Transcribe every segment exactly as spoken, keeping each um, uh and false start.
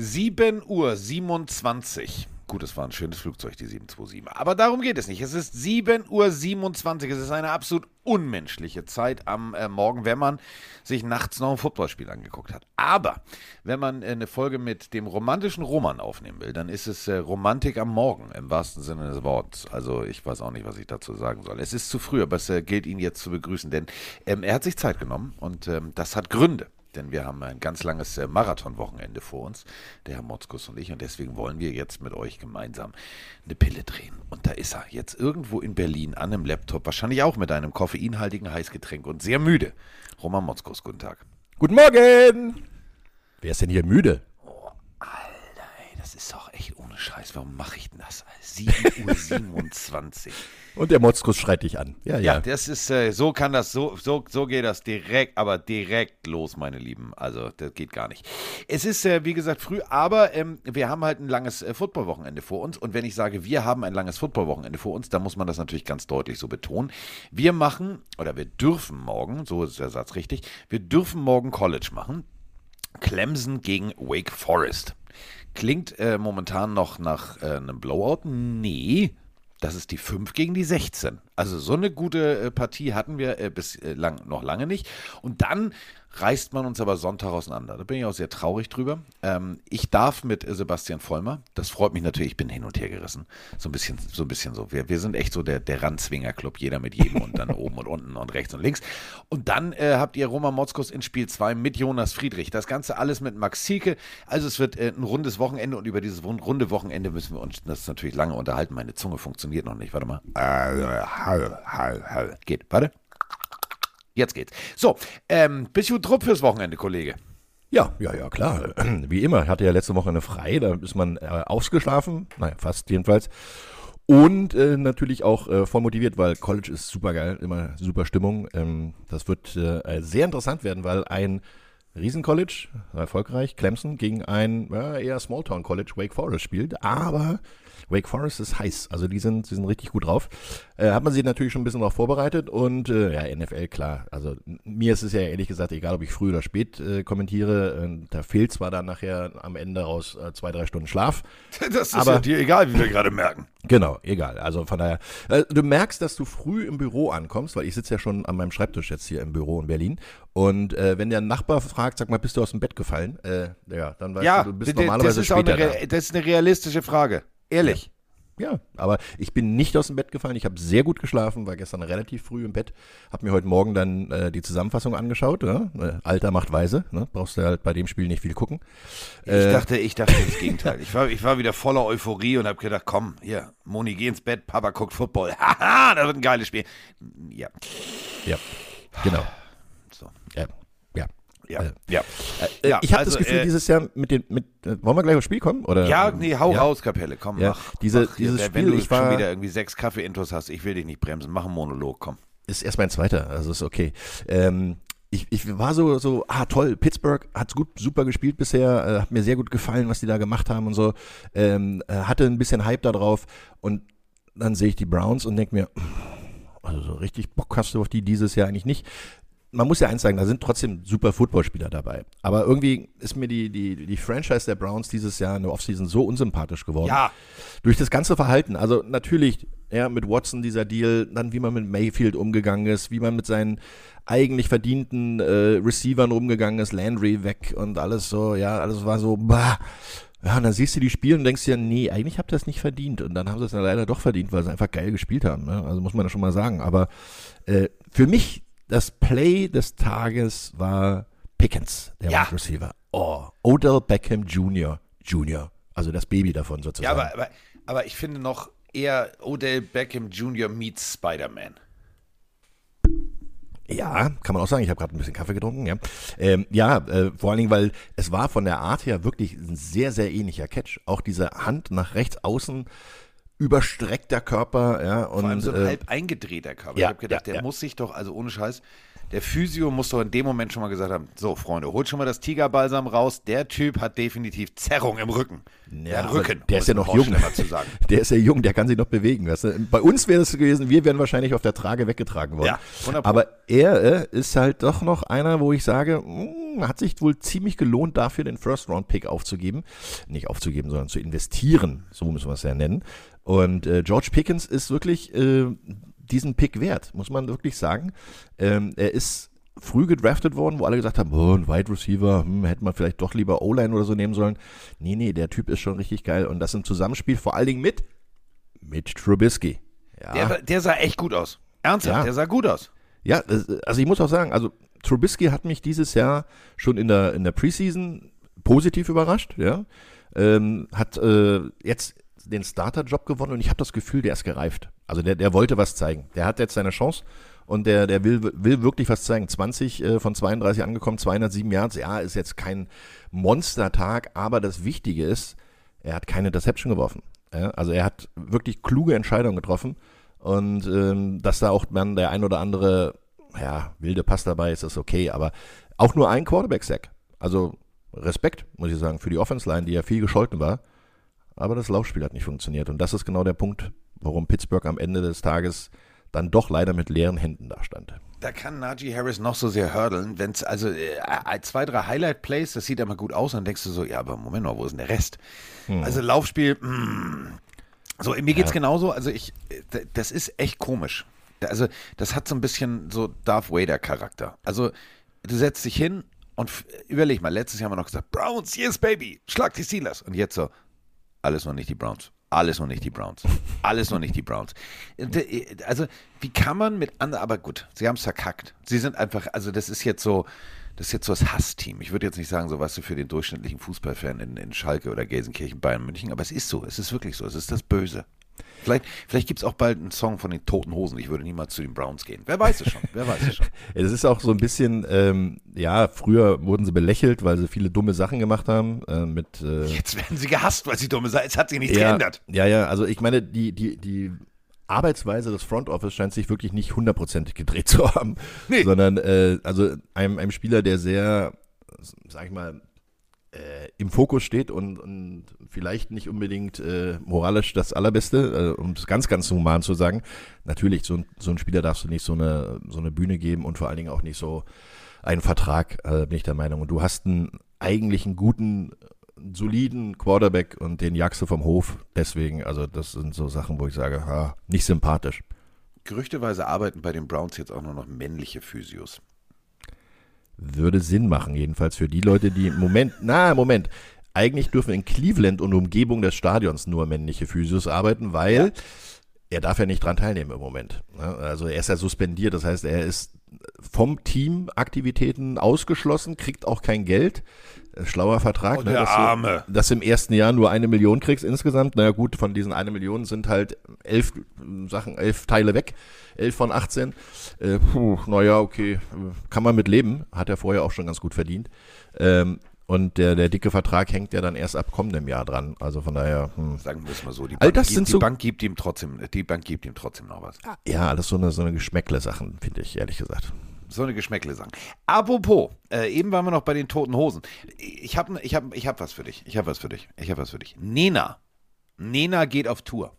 sieben Uhr siebenundzwanzig. Gut, das war ein schönes Flugzeug, die sieben zwei sieben. Aber darum geht es nicht. Es ist sieben Uhr siebenundzwanzig. Es ist eine absolut unmenschliche Zeit am äh, Morgen, wenn man sich nachts noch ein Footballspiel angeguckt hat. Aber wenn man äh, eine Folge mit dem romantischen Roman aufnehmen will, dann ist es äh, Romantik am Morgen, im wahrsten Sinne des Wortes. Also ich weiß auch nicht, was ich dazu sagen soll. Es ist zu früh, aber es äh, gilt, ihn jetzt zu begrüßen, denn ähm, er hat sich Zeit genommen und ähm, das hat Gründe. Denn wir haben ein ganz langes äh, Marathon-Wochenende vor uns, der Herr Motzkus und ich. Und deswegen wollen wir jetzt mit euch gemeinsam eine Pille drehen. Und da ist er, jetzt irgendwo in Berlin, an einem Laptop, wahrscheinlich auch mit einem koffeinhaltigen Heißgetränk und sehr müde. Roman Motzkus, guten Tag. Guten Morgen! Wer ist denn hier müde? Oh, Alter, ey, das ist doch echt ohne Scheiß. Warum mache ich denn das? sieben Uhr siebenundzwanzig. Und der Motzkus schreit dich an. Ja, ja, ja, das ist, äh, so kann das, so, so, so geht das direkt, aber direkt los, meine Lieben. Also, das geht gar nicht. Es ist, äh, wie gesagt, früh, aber ähm, wir haben halt ein langes äh, Footballwochenende vor uns. Und wenn ich sage, wir haben ein langes Footballwochenende vor uns, dann muss man das natürlich ganz deutlich so betonen. Wir machen, oder wir dürfen morgen, so ist der Satz richtig, wir dürfen morgen College machen. Clemson gegen Wake Forest. Klingt äh, momentan noch nach äh, einem Blowout? Nee. Das ist die fünf gegen die sechzehn. Also so eine gute äh, Partie hatten wir äh, bislang äh, noch lange nicht. Und dann reißt man uns aber Sonntag auseinander. Da bin ich auch sehr traurig drüber. Ähm, ich darf mit äh, Sebastian Vollmer, das freut mich natürlich, ich bin hin und her gerissen. So ein bisschen so. Ein bisschen so. Wir, wir sind echt so der, der Randzwinger-Club, jeder mit jedem und dann oben und unten und rechts und links. Und dann äh, habt ihr Roman Motzkus in Spiel zwei mit Jonas Friedrich. Das Ganze alles mit Max Zielke. Also es wird äh, ein rundes Wochenende und über dieses runde Wochenende müssen wir uns das natürlich lange unterhalten. Meine Zunge funktioniert noch nicht, warte mal. Geht, warte. Jetzt geht's. So, ähm, bist du drupp fürs Wochenende, Kollege? Ja, ja, ja, klar. Wie immer, ich hatte ja letzte Woche eine frei, da ist man äh, ausgeschlafen, naja, fast jedenfalls. Und äh, natürlich auch äh, voll motiviert, weil College ist super geil, immer super Stimmung. Ähm, das wird äh, sehr interessant werden, weil ein Riesen-College, erfolgreich, Clemson, gegen ein äh, eher Smalltown-College, Wake Forest, spielt, aber Wake Forest ist heiß, also die sind, die sind richtig gut drauf. Äh, hat man sie natürlich schon ein bisschen darauf vorbereitet und äh, ja, N F L, klar. Also mir ist es ja ehrlich gesagt egal, ob ich früh oder spät äh, kommentiere. Äh, da fehlt zwar dann nachher am Ende raus äh, zwei, drei Stunden Schlaf. Das ist aber ja dir egal, wie wir gerade merken. Genau, egal. Also von daher, äh, du merkst, dass du früh im Büro ankommst, weil ich sitze ja schon an meinem Schreibtisch jetzt hier im Büro in Berlin. Und äh, wenn der Nachbar fragt, sag mal, bist du aus dem Bett gefallen? Äh, ja, dann weißt ja, du, du bist normalerweise später da. Das ist eine realistische Frage. Ehrlich? Ja. ja, aber ich bin nicht aus dem Bett gefallen. Ich habe sehr gut geschlafen, war gestern relativ früh im Bett. Habe mir heute Morgen dann äh, die Zusammenfassung angeschaut. Ne? Äh, Alter macht weise. Ne? Brauchst du halt bei dem Spiel nicht viel gucken. Äh, ich dachte, ich dachte das Gegenteil. Ich war, ich war wieder voller Euphorie und habe gedacht, komm, hier, Moni, geh ins Bett, Papa guckt Football. Haha, das wird ein geiles Spiel. Ja. Ja, genau. So. Ja. Ja, äh, ja. Äh, ja. Ich habe also das Gefühl, äh, dieses Jahr mit den, mit, äh, wollen wir gleich aufs Spiel kommen? Oder? Ja, nee, hau ja. raus, Kapelle, komm, ja. mach. Diese, mach dieses Spiel, wenn du ich war, schon wieder irgendwie sechs Kaffee-Intos hast, ich will dich nicht bremsen, mach einen Monolog, komm. Ist erst mein zweiter, also ist okay. Ähm, ich, ich war so, so, ah toll, Pittsburgh hat gut, super gespielt bisher, äh, hat mir sehr gut gefallen, was die da gemacht haben und so, ähm, hatte ein bisschen Hype da drauf und dann sehe ich die Browns und denke mir, also so richtig Bock hast du auf die dieses Jahr eigentlich nicht. Man muss ja eins sagen, da sind trotzdem super Footballspieler dabei. Aber irgendwie ist mir die, die, die Franchise der Browns dieses Jahr in der Offseason so unsympathisch geworden. Ja. Durch das ganze Verhalten. Also natürlich, ja, mit Watson dieser Deal, dann wie man mit Mayfield umgegangen ist, wie man mit seinen eigentlich verdienten äh, Receivern umgegangen ist, Landry weg und alles so, ja, alles war so, bah. Ja, und dann siehst du die Spiele und denkst dir, nee, eigentlich habt ihr das nicht verdient. Und dann haben sie es dann leider doch verdient, weil sie einfach geil gespielt haben. Ne? Also muss man das schon mal sagen. Aber äh, für mich das Play des Tages war Pickens, der ja. Wide Receiver. Oh, Odell Beckham Junior Junior, also das Baby davon sozusagen. Ja, aber, aber, aber ich finde noch eher Odell Beckham Junior meets Spider-Man. Ja, kann man auch sagen. Ich habe gerade ein bisschen Kaffee getrunken. Ja, ähm, ja äh, vor allen Dingen, weil es war von der Art her wirklich ein sehr, sehr ähnlicher Catch. Auch diese Hand nach rechts außen, überstreckter Körper, ja. Und vor allem so ein äh, halb eingedrehter Körper. Ja, ich habe gedacht, ja, der ja. muss sich doch, also ohne Scheiß, Der Physio muss doch in dem Moment schon mal gesagt haben, so Freunde, holt schon mal das Tigerbalsam raus, der Typ hat definitiv Zerrung im Rücken. Ja, der Rücken. Der ist ja noch jung. Zu sagen. Der ist ja jung, der kann sich noch bewegen. Weißt du? Bei uns wäre das gewesen, wir wären wahrscheinlich auf der Trage weggetragen worden. Ja, wunderbar. Aber er äh, ist halt doch noch einer, wo ich sage, mh, hat sich wohl ziemlich gelohnt dafür, den First-Round-Pick aufzugeben. Nicht aufzugeben, sondern zu investieren, so müssen wir es ja nennen. Und äh, George Pickens ist wirklich... Äh, diesen Pick wert, muss man wirklich sagen. Ähm, er ist früh gedraftet worden, wo alle gesagt haben, oh, ein Wide Receiver, hm, hätte man vielleicht doch lieber O-Line oder so nehmen sollen. Nee, nee, der Typ ist schon richtig geil. Und das im Zusammenspiel vor allen Dingen mit Mitch Trubisky. Ja. Der, der sah echt gut aus. Ernsthaft, ja. Der sah gut aus. Ja, also ich muss auch sagen, also Trubisky hat mich dieses Jahr schon in der, in der Preseason positiv überrascht. Ja, ähm, hat äh, jetzt den Starter-Job gewonnen und ich habe das Gefühl, der ist gereift. Also der, der wollte was zeigen. Der hat jetzt seine Chance und der, der will, will wirklich was zeigen. zwanzig äh, von zweiunddreißig angekommen, zweihundertsieben Yards. Ja, ist jetzt kein Monstertag, aber das Wichtige ist, er hat keine Deception geworfen. Ja, also er hat wirklich kluge Entscheidungen getroffen und ähm, dass da auch dann der ein oder andere, ja, wilde Pass dabei ist, ist okay, aber auch nur ein Quarterback-Sack. Also Respekt, muss ich sagen, für die Offense-Line, die ja viel gescholten war. Aber das Laufspiel hat nicht funktioniert. Und das ist genau der Punkt, warum Pittsburgh am Ende des Tages dann doch leider mit leeren Händen dastand. Da kann Najee Harris noch so sehr hurdeln. Wenn's also äh, zwei, drei Highlight-Plays, das sieht immer gut aus. Dann denkst du so, ja, aber Moment mal, wo ist denn der Rest? Hm. Also Laufspiel, mh. So, mir geht's ja genauso. Also ich, das ist echt komisch. Also das hat so ein bisschen so Darth Vader-Charakter. Also du setzt dich hin und überleg mal, letztes Jahr haben wir noch gesagt, Browns, yes, baby, schlag die Steelers. Und jetzt so, alles noch nicht die Browns. Alles noch nicht die Browns. Alles noch nicht die Browns. Also, wie kann man mit anderen, aber gut, sie haben es verkackt. Sie sind einfach, also das ist jetzt so, das ist jetzt so das Hassteam. Ich würde jetzt nicht sagen, so weißt du, für den durchschnittlichen Fußballfan in, in Schalke oder Gelsenkirchen, Bayern, München, aber es ist so, es ist wirklich so, es ist das Böse. Vielleicht, vielleicht gibt es auch bald einen Song von den Toten Hosen. Ich würde niemals zu den Browns gehen. Wer weiß es schon, wer weiß es schon. Es ist auch so ein bisschen, ähm, ja, früher wurden sie belächelt, weil sie viele dumme Sachen gemacht haben. Äh, mit, äh, Jetzt werden sie gehasst, weil sie dumme Sachen, es hat sich nichts ja, geändert. Ja, ja, also ich meine, die, die, die Arbeitsweise des Front Office scheint sich wirklich nicht hundertprozentig gedreht zu haben. Nee. Sondern, äh, also einem, einem Spieler, der sehr, sag ich mal, Äh, im Fokus steht und, und vielleicht nicht unbedingt äh, moralisch das Allerbeste, äh, um es ganz, ganz human zu sagen. Natürlich, so, so einen Spieler darfst du nicht so eine, so eine Bühne geben und vor allen Dingen auch nicht so einen Vertrag, äh, bin ich der Meinung. Und du hast einen eigentlich einen guten, soliden Quarterback und den jagst du vom Hof. Deswegen, also das sind so Sachen, wo ich sage, ha, nicht sympathisch. Gerüchteweise arbeiten bei den Browns jetzt auch nur noch männliche Physios. Würde Sinn machen, jedenfalls für die Leute, die im Moment, na Moment, eigentlich dürfen in Cleveland und Umgebung des Stadions nur männliche Physios arbeiten, weil ja. er darf ja nicht dran teilnehmen im Moment. Also er ist ja suspendiert, das heißt, er ist vom Team Aktivitäten ausgeschlossen, kriegt auch kein Geld. Schlauer Vertrag, oh, ne, dass, Arme. Du, dass du im ersten Jahr nur eine Million kriegst insgesamt. Na naja, gut, von diesen eine Million sind halt elf Sachen, elf Teile weg, elf von achtzehn. Äh, puh, naja, okay, kann man mit leben, hat er vorher auch schon ganz gut verdient. Ähm, und der, der dicke Vertrag hängt ja dann erst ab kommendem Jahr dran. Also von daher, hm. sagen wir es mal so, die, Bank, gibt, die so Bank gibt ihm trotzdem, die Bank gibt ihm trotzdem noch was. Ja, alles so eine, so eine Geschmäckle-Sachen, finde ich, ehrlich gesagt. So eine Geschmäckle-Sachen. Apropos, äh, eben waren wir noch bei den Toten Hosen. Ich habe ich hab, ich hab was für dich. Ich habe was für dich. Ich habe was für dich. Nena. Nena geht auf Tour.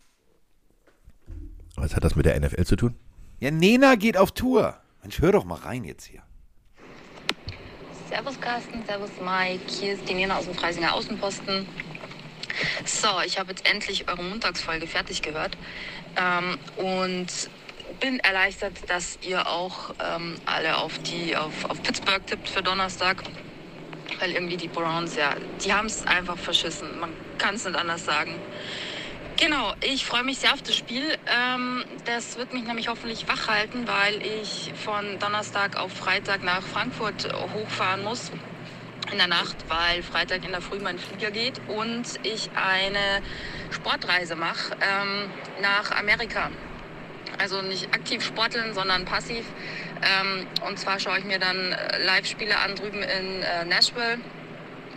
Was hat das mit der N F L zu tun? Ja, Nena geht auf Tour. Mensch, hör doch mal rein jetzt hier. Servus Carsten, servus Mike. Hier ist die Nena aus dem Freisinger Außenposten. So, ich habe jetzt endlich eure Montagsfolge fertig gehört. Ähm, und... bin erleichtert, dass ihr auch ähm, alle auf die auf, auf Pittsburgh tippt für Donnerstag, weil irgendwie die Browns, ja, die haben es einfach verschissen. Man kann es nicht anders sagen. Genau, ich freue mich sehr auf das Spiel. Ähm, das wird mich nämlich hoffentlich wach halten, weil ich von Donnerstag auf Freitag nach Frankfurt hochfahren muss in der Nacht, weil Freitag in der Früh mein Flieger geht und ich eine Sportreise mache ähm, nach Amerika. Also nicht aktiv sporteln, sondern passiv. Ähm, und zwar schaue ich mir dann Live-Spiele an drüben in äh, Nashville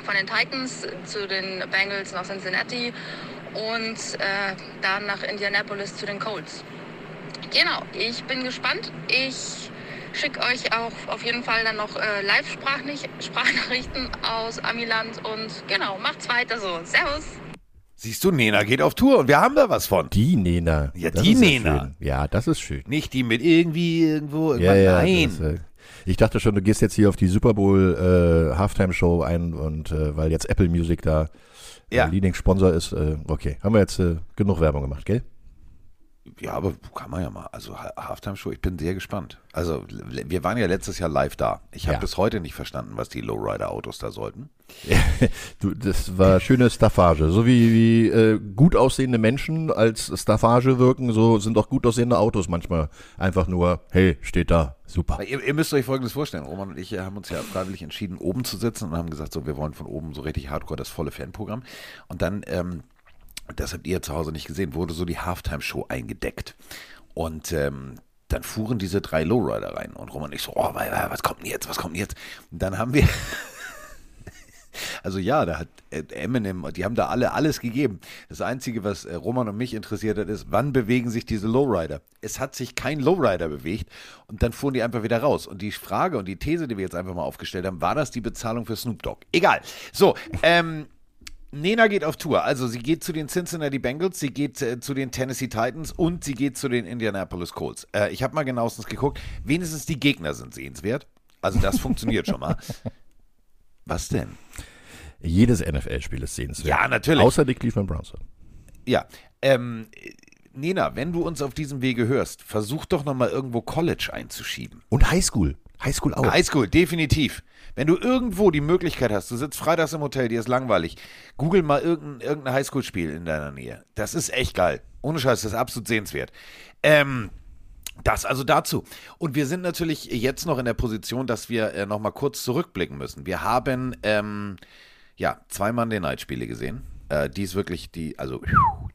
von den Titans zu den Bengals nach Cincinnati und äh, dann nach Indianapolis zu den Colts. Genau, ich bin gespannt. Ich schicke euch auch auf jeden Fall dann noch äh, Live-Sprachnachrichten aus Amiland und genau, macht's weiter so. Servus! Siehst du, Nena geht auf Tour und wir haben da was von. Die Nena. Ja, das die Nena. Ja, ja, das ist schön. Nicht die mit irgendwie, irgendwo, irgendwann, ja, ja, nein. Das, äh, ich dachte schon, du gehst jetzt hier auf die Super Bowl äh, Halftime-Show ein und äh, weil jetzt Apple Music da äh, ja. Leading-Sponsor ist. Äh, okay, haben wir jetzt äh, genug Werbung gemacht, gell? Ja, aber kann man ja mal. Also Halftime-Show, ich bin sehr gespannt. Also wir waren ja letztes Jahr live da. Ich habe ja. bis heute nicht verstanden, was die Lowrider-Autos da sollten. du, das war schöne Staffage. So wie, wie äh, gut aussehende Menschen als Staffage wirken, so sind auch gut aussehende Autos manchmal einfach nur, hey, steht da, super. Ihr, ihr müsst euch Folgendes vorstellen. Roman und ich haben uns ja freiwillig entschieden, oben zu sitzen und haben gesagt, so, wir wollen von oben so richtig hardcore das volle Fanprogramm. Und dann... Ähm, das habt ihr zu Hause nicht gesehen, wurde so die Halftime-Show eingedeckt. Und ähm, dann fuhren diese drei Lowrider rein. Und Roman und ich so, oh, was kommt denn jetzt, was kommt denn jetzt? Und dann haben wir... Also ja, da hat Eminem, die haben da alle alles gegeben. Das Einzige, was Roman und mich interessiert hat, ist, wann bewegen sich diese Lowrider? Es hat sich kein Lowrider bewegt und dann fuhren die einfach wieder raus. Und die Frage und die These, die wir jetzt einfach mal aufgestellt haben, war das die Bezahlung für Snoop Dogg? Egal. So, ähm... Nena geht auf Tour, also sie geht zu den Cincinnati Bengals, sie geht äh, zu den Tennessee Titans und sie geht zu den Indianapolis Colts. Äh, ich habe mal genauestens geguckt, wenigstens die Gegner sind sehenswert, also das funktioniert schon mal. Was denn? Jedes N F L-Spiel ist sehenswert. Ja, natürlich. Außer die Cleveland Browns. Ja, ähm... Nena, wenn du uns auf diesem Wege hörst, versuch doch nochmal irgendwo College einzuschieben. Und Highschool. Highschool auch. Highschool, definitiv. Wenn du irgendwo die Möglichkeit hast, du sitzt freitags im Hotel, dir ist langweilig, google mal irgendein, irgendein Highschool-Spiel in deiner Nähe. Das ist echt geil. Ohne Scheiß, das ist absolut sehenswert. Ähm, das also dazu. Und wir sind natürlich jetzt noch in der Position, dass wir äh, nochmal kurz zurückblicken müssen. Wir haben, ähm, ja, zwei Monday-Night-Spiele gesehen. Äh, die es wirklich, die, also,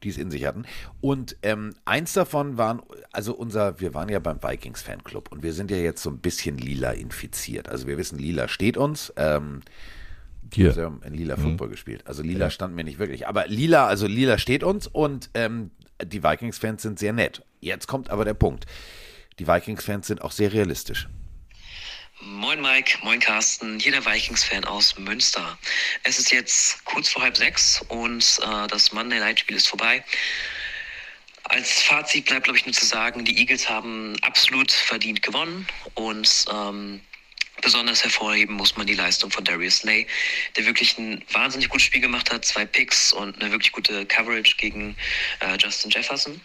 die es in sich hatten. Und ähm, eins davon waren, also unser, wir waren ja beim Vikings-Fanclub und wir sind ja jetzt so ein bisschen lila infiziert. Also wir wissen, lila steht uns. Ähm, wir haben in lila mhm. Football gespielt. Also lila ja. stand mir nicht wirklich. Aber lila, also lila steht uns und ähm, die Vikings-Fans sind sehr nett. Jetzt kommt aber der Punkt. Die Vikings-Fans sind auch sehr realistisch. Moin Mike, moin Carsten, hier der Vikings-Fan aus Münster. Es ist jetzt kurz vor halb sechs und äh, das Monday-Night-Spiel ist vorbei. Als Fazit bleibt, glaube ich, nur zu sagen, die Eagles haben absolut verdient gewonnen und ähm, besonders hervorheben muss man die Leistung von Darius Slay, der wirklich ein wahnsinnig gutes Spiel gemacht hat, zwei Picks und eine wirklich gute Coverage gegen äh, Justin Jefferson.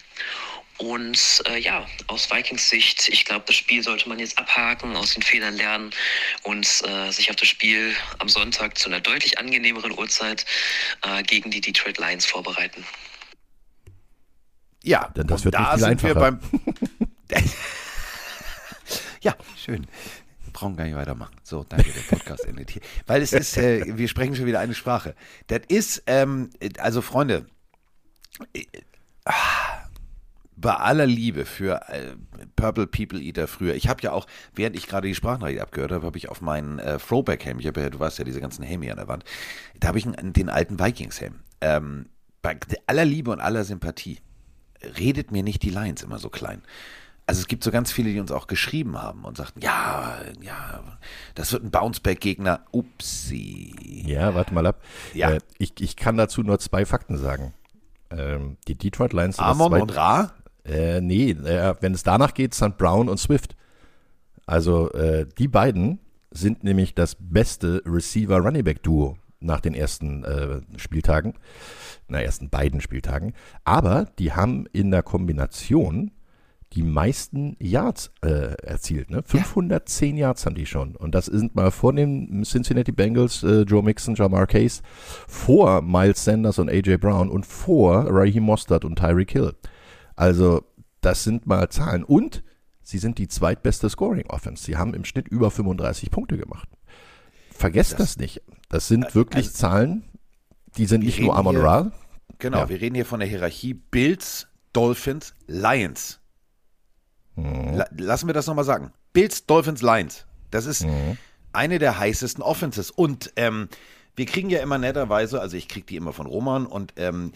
Und äh, ja, aus Vikings Sicht, ich glaube, das Spiel sollte man jetzt abhaken, aus den Fehlern lernen und äh, sich auf das Spiel am Sonntag zu einer deutlich angenehmeren Uhrzeit äh, gegen die Detroit Lions vorbereiten. Ja, denn das wird da nicht viel einfacher. Wir beim ja, schön. Brauchen gar nicht weitermachen. So, danke, der Podcast endet hier. Weil es ist, äh, wir sprechen schon wieder eine Sprache. Das ist, ähm, also Freunde, äh, ah, bei aller Liebe für äh, Purple People Eater früher. Ich habe ja auch, während ich gerade die Sprachnachricht abgehört habe, habe ich auf meinen äh, Throwback-Helm, ich habe ja, du weißt ja, diese ganzen Helme an der Wand, da habe ich einen, den alten Vikings-Helm. Ähm, bei aller Liebe und aller Sympathie, redet mir nicht die Lions immer so klein. Also es gibt so ganz viele, die uns auch geschrieben haben und sagten, ja, ja, das wird ein Bounceback-Gegner. Upsi. Ja, warte mal ab. Ja. Äh, ich, ich kann dazu nur zwei Fakten sagen. Ähm, die Detroit Lions... Amon und Ra? Äh, nee, äh, wenn es danach geht, Saint Brown und Swift. Also äh, die beiden sind nämlich das beste Receiver-Running-Back-Duo nach den ersten äh, Spieltagen, na ersten beiden Spieltagen. Aber die haben in der Kombination die meisten Yards äh, erzielt. Ne? fünfhundertzehn ja. Yards haben die schon. Und das sind mal vor den Cincinnati Bengals, äh, Joe Mixon, Jamar Chase, vor Miles Sanders und A J Brown und vor Raheem Mostert und Tyreek Hill. Also das sind mal Zahlen. Und sie sind die zweitbeste Scoring-Offense. Sie haben im Schnitt über fünfunddreißig Punkte gemacht. Vergesst das, das nicht. Das sind wirklich also, Zahlen, die sind nicht nur Amon Ra. Genau, ja. Wir reden hier von der Hierarchie Bills, Dolphins, Lions. Mhm. La- lassen wir das nochmal sagen. Bills, Dolphins, Lions. Das ist mhm. eine der heißesten Offenses. Und ähm, wir kriegen ja immer netterweise, also ich kriege die immer von Roman und ähm,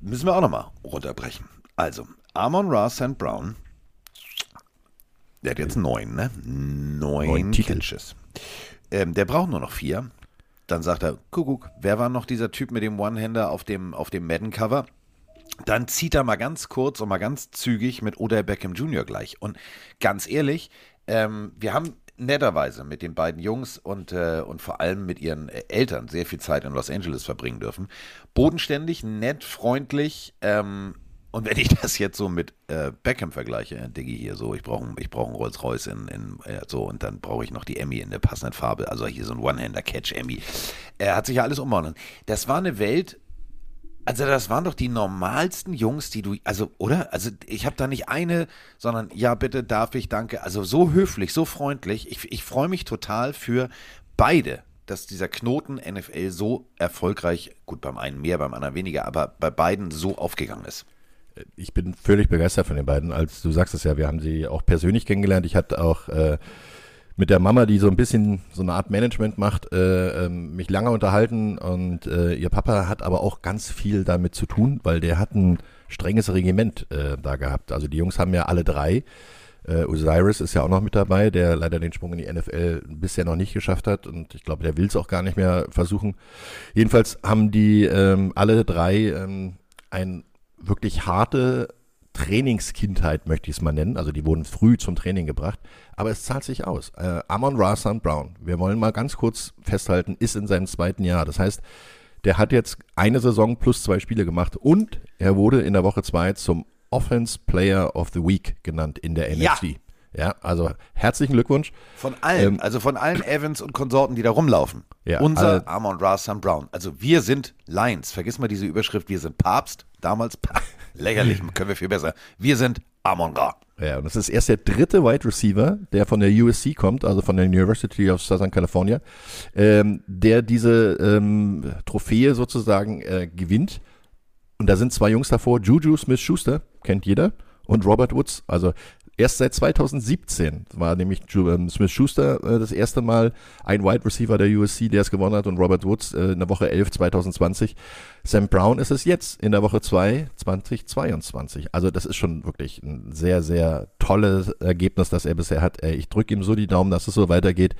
müssen wir auch nochmal runterbrechen. Also, Amon Ra Saint Brown, Der hat jetzt neun, ne? Neun, neun Catches. Ähm, der braucht nur noch vier. Dann sagt er, Kuckuck, wer war noch dieser Typ mit dem One-Hander auf dem, auf dem Madden-Cover? Dann zieht er mal ganz kurz und mal ganz zügig mit Odell Beckham Junior gleich. Und ganz ehrlich, ähm, wir haben netterweise mit den beiden Jungs und, äh, und vor allem mit ihren Eltern sehr viel Zeit in Los Angeles verbringen dürfen. Bodenständig, nett, freundlich. Ähm, und wenn ich das jetzt so mit äh, Beckham vergleiche, äh, Diggi hier so, ich brauche ich brauch einen Rolls-Royce in, in, äh, so und dann brauche ich noch die Emmy in der passenden Farbe. Also hier so ein One-Hander-Catch-Emmy. Er hat sich ja alles umbauen. Das war eine Welt. Also das waren doch die normalsten Jungs, die du, also, oder? Also ich habe da nicht eine, sondern ja, bitte, darf ich, danke. Also so höflich, so freundlich. Ich, ich freue mich total für beide, dass dieser Knoten N F L so erfolgreich, gut, beim einen mehr, beim anderen weniger, aber bei beiden so aufgegangen ist. Ich bin völlig begeistert von den beiden. Als du sagst es ja, wir haben sie auch persönlich kennengelernt. Ich hatte auch äh, mit der Mama, die so ein bisschen so eine Art Management macht, äh, mich lange unterhalten und äh, ihr Papa hat aber auch ganz viel damit zu tun, weil der hat ein strenges Regiment äh, da gehabt. Also die Jungs haben ja alle drei. Äh, Osiris ist ja auch noch mit dabei, der leider den Sprung in die N F L bisher noch nicht geschafft hat und ich glaube, der will es auch gar nicht mehr versuchen. Jedenfalls haben die ähm, alle drei ähm, ein wirklich harte Trainingskindheit, möchte ich es mal nennen. Also die wurden früh zum Training gebracht, aber es zahlt sich aus. Äh, Amon-Ra Saint Brown, wir wollen mal ganz kurz festhalten, ist in seinem zweiten Jahr. Das heißt, der hat jetzt eine Saison plus zwei Spiele gemacht und er wurde in der Woche zwei zum Offense Player of the Week genannt in der ja. N F C. Ja, also herzlichen Glückwunsch. Von allen, ähm, also von allen Evans und Konsorten, die da rumlaufen. Ja, Unser also, Amon-Ra Saint Brown. Also wir sind Lions. Vergiss mal diese Überschrift, wir sind Papst. Damals, pah, lächerlich, können wir viel besser. Wir sind Amon-Ra. Ja, und das ist erst der dritte Wide Receiver, der von der U S C kommt, also von der University of Southern California, ähm, der diese ähm, Trophäe sozusagen äh, gewinnt. Und da sind zwei Jungs davor, Juju Smith-Schuster, kennt jeder, und Robert Woods, also erst seit zweitausendsiebzehn war nämlich Smith-Schuster äh, das erste Mal ein Wide Receiver der U S C, der es gewonnen hat und Robert Woods äh, in der Woche elf zwanzig zwanzig. Sam Brown ist es jetzt in der Woche zwei zwanzig zweiundzwanzig. Also das ist schon wirklich ein sehr, sehr tolles Ergebnis, das er bisher hat. Ich drücke ihm so die Daumen, dass es so weitergeht.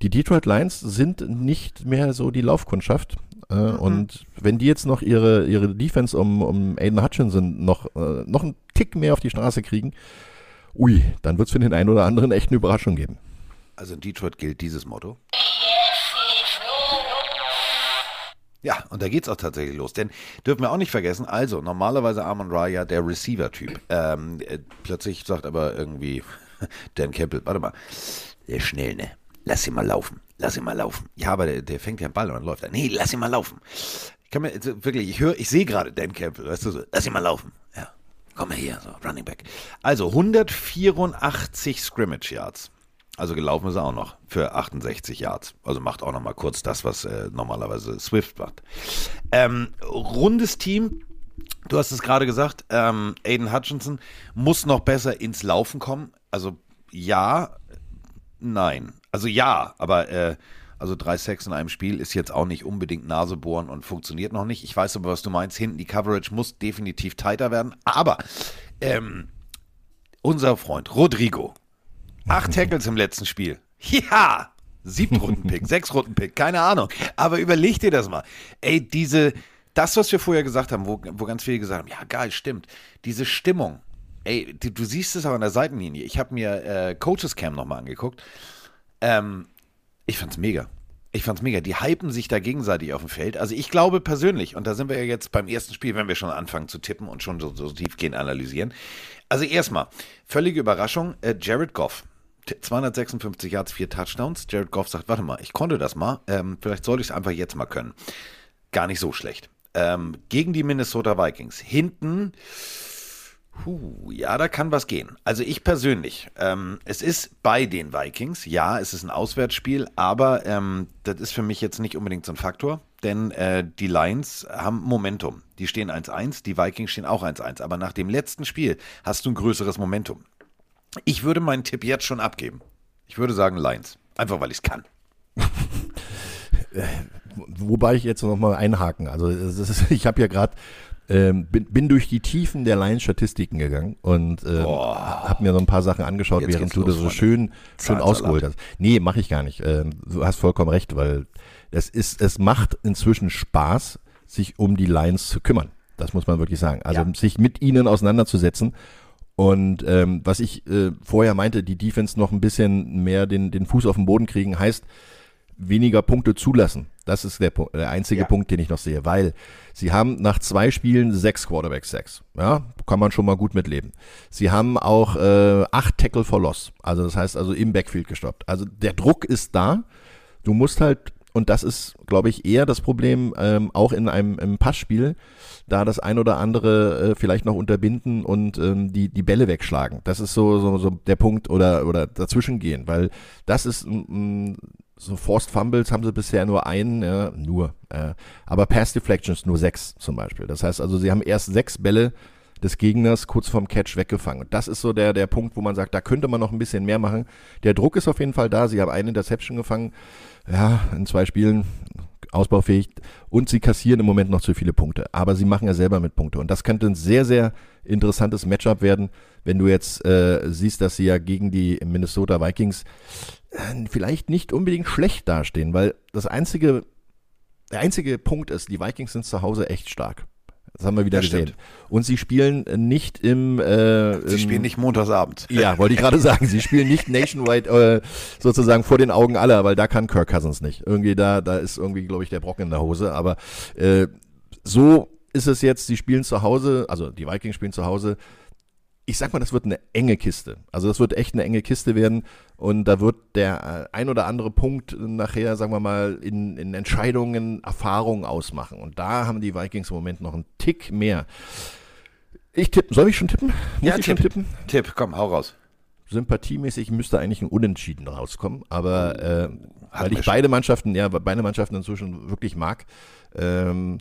Die Detroit Lions sind nicht mehr so die Laufkundschaft. Äh, mhm. Und wenn die jetzt noch ihre, ihre Defense um, um Aiden Hutchinson noch, äh, noch einen Tick mehr auf die Straße kriegen, ui, dann wird es für den einen oder anderen echt eine Überraschung geben. Also in Detroit gilt dieses Motto. Ja, und da geht's auch tatsächlich los. Denn dürfen wir auch nicht vergessen, also normalerweise Amon-Ra ja der Receiver-Typ. Ähm, äh, plötzlich sagt aber irgendwie Dan Campbell, warte mal, der schnell, ne? Lass ihn mal laufen, lass ihn mal laufen. Ja, aber der, der fängt ja einen Ball und dann läuft er. Nee, lass ihn mal laufen. Ich kann mir also wirklich, ich höre, ich sehe gerade Dan Campbell, weißt du so, lass ihn mal laufen. Ja. Komm mal hier, so Running Back. Also hundertvierundachtzig Scrimmage Yards. Also gelaufen ist er auch noch für achtundsechzig Yards. Also macht auch noch mal kurz das, was äh, normalerweise Swift macht. Ähm, rundes Team. Du hast es gerade gesagt, ähm, Aiden Hutchinson muss noch besser ins Laufen kommen. Also ja, nein. Also ja, aber äh, also drei Sacks in einem Spiel ist jetzt auch nicht unbedingt Nasebohren und funktioniert noch nicht. Ich weiß aber, was du meinst. Hinten die Coverage muss definitiv tighter werden. Aber ähm, unser Freund Rodrigo, acht Tackles im letzten Spiel. Ja, sieben Runden-Pick, sechs Runden-Pick, keine Ahnung. Aber überleg dir das mal. Ey, diese, das, was wir vorher gesagt haben, wo, wo ganz viele gesagt haben, ja geil, stimmt, diese Stimmung. Ey, du, du siehst es auch an der Seitenlinie. Ich habe mir äh, Coaches Cam nochmal angeguckt. Ähm, Ich fand's mega. Ich fand's mega. Die hypen sich da gegenseitig auf dem Feld. Also ich glaube persönlich, und da sind wir ja jetzt beim ersten Spiel, wenn wir schon anfangen zu tippen und schon so, so tiefgehend analysieren. Also erstmal, völlige Überraschung, äh, Jared Goff. zweihundertsechsundfünfzig Yards, vier Touchdowns. Jared Goff sagt, warte mal, ich konnte das mal. Ähm, vielleicht soll ich es einfach jetzt mal können. Gar nicht so schlecht. Ähm, gegen die Minnesota Vikings. Hinten... Puh, ja, da kann was gehen. Also ich persönlich, ähm, es ist bei den Vikings, ja, es ist ein Auswärtsspiel, aber ähm, das ist für mich jetzt nicht unbedingt so ein Faktor, denn äh, die Lions haben Momentum. Die stehen eins eins, die Vikings stehen auch eins eins, aber nach dem letzten Spiel hast du ein größeres Momentum. Ich würde meinen Tipp jetzt schon abgeben. Ich würde sagen Lions, einfach weil ich es kann. Wobei ich jetzt noch mal einhaken, also das ist, ich habe ja gerade Ähm, bin, bin durch die Tiefen der Lions-Statistiken gegangen und ähm, oh. habe mir so ein paar Sachen angeschaut, jetzt während du das so schön, schön ausgeholt hast. Nee, mache ich gar nicht. Ähm, du hast vollkommen recht, weil das ist, es macht inzwischen Spaß, sich um die Lions zu kümmern. Das muss man wirklich sagen. Also ja. sich mit ihnen auseinanderzusetzen. Und ähm, was ich äh, vorher meinte, die Defense noch ein bisschen mehr den, den Fuß auf den Boden kriegen, heißt weniger Punkte zulassen. Das ist der, der einzige ja. Punkt, den ich noch sehe, weil sie haben nach zwei Spielen sechs Quarterback-Sacks. Ja, kann man schon mal gut mitleben. Sie haben auch äh, acht Tackle for Loss. Also das heißt also im Backfield gestoppt. Also der Druck ist da. Du musst halt, und das ist, glaube ich, eher das Problem, ähm, auch in einem im Passspiel, da das ein oder andere äh, vielleicht noch unterbinden und ähm, die, die Bälle wegschlagen. Das ist so, so, so der Punkt oder, oder dazwischen gehen, weil das ist ein so Forced Fumbles haben sie bisher nur einen, ja, nur, äh, aber Pass Deflections nur sechs zum Beispiel. Das heißt also, sie haben erst sechs Bälle des Gegners kurz vorm Catch weggefangen. Und das ist so der, der Punkt, wo man sagt, da könnte man noch ein bisschen mehr machen. Der Druck ist auf jeden Fall da. Sie haben eine Interception gefangen, ja, in zwei Spielen ausbaufähig und sie kassieren im Moment noch zu viele Punkte. Aber sie machen ja selber mit Punkte und das könnte ein sehr, sehr interessantes Matchup werden, wenn du jetzt äh, siehst, dass sie ja gegen die Minnesota Vikings vielleicht nicht unbedingt schlecht dastehen, weil das einzige, der einzige Punkt ist, die Vikings sind zu Hause echt stark. Das haben wir wieder das gesehen. Stimmt. Und sie spielen nicht im... Äh, sie im, spielen nicht montagsabends. Ja, wollte ich gerade sagen. Sie spielen nicht nationwide äh, sozusagen vor den Augen aller, weil da kann Kirk Cousins nicht. Irgendwie da, da ist irgendwie, glaube ich, der Brocken in der Hose. Aber äh, so ist es jetzt. Sie spielen zu Hause, also die Vikings spielen zu Hause. Ich sag mal, das wird eine enge Kiste. Also das wird echt eine enge Kiste werden und da wird der ein oder andere Punkt nachher, sagen wir mal, in, in Entscheidungen, Erfahrungen ausmachen. Und da haben die Vikings im Moment noch einen Tick mehr. Ich tippe, soll ich schon tippen? Muss ja, ich tipp, schon tippen? Tipp, komm, hau raus. Sympathiemäßig müsste eigentlich ein Unentschieden rauskommen, aber äh, weil ich schon. beide Mannschaften, ja, beide Mannschaften inzwischen wirklich mag, ähm,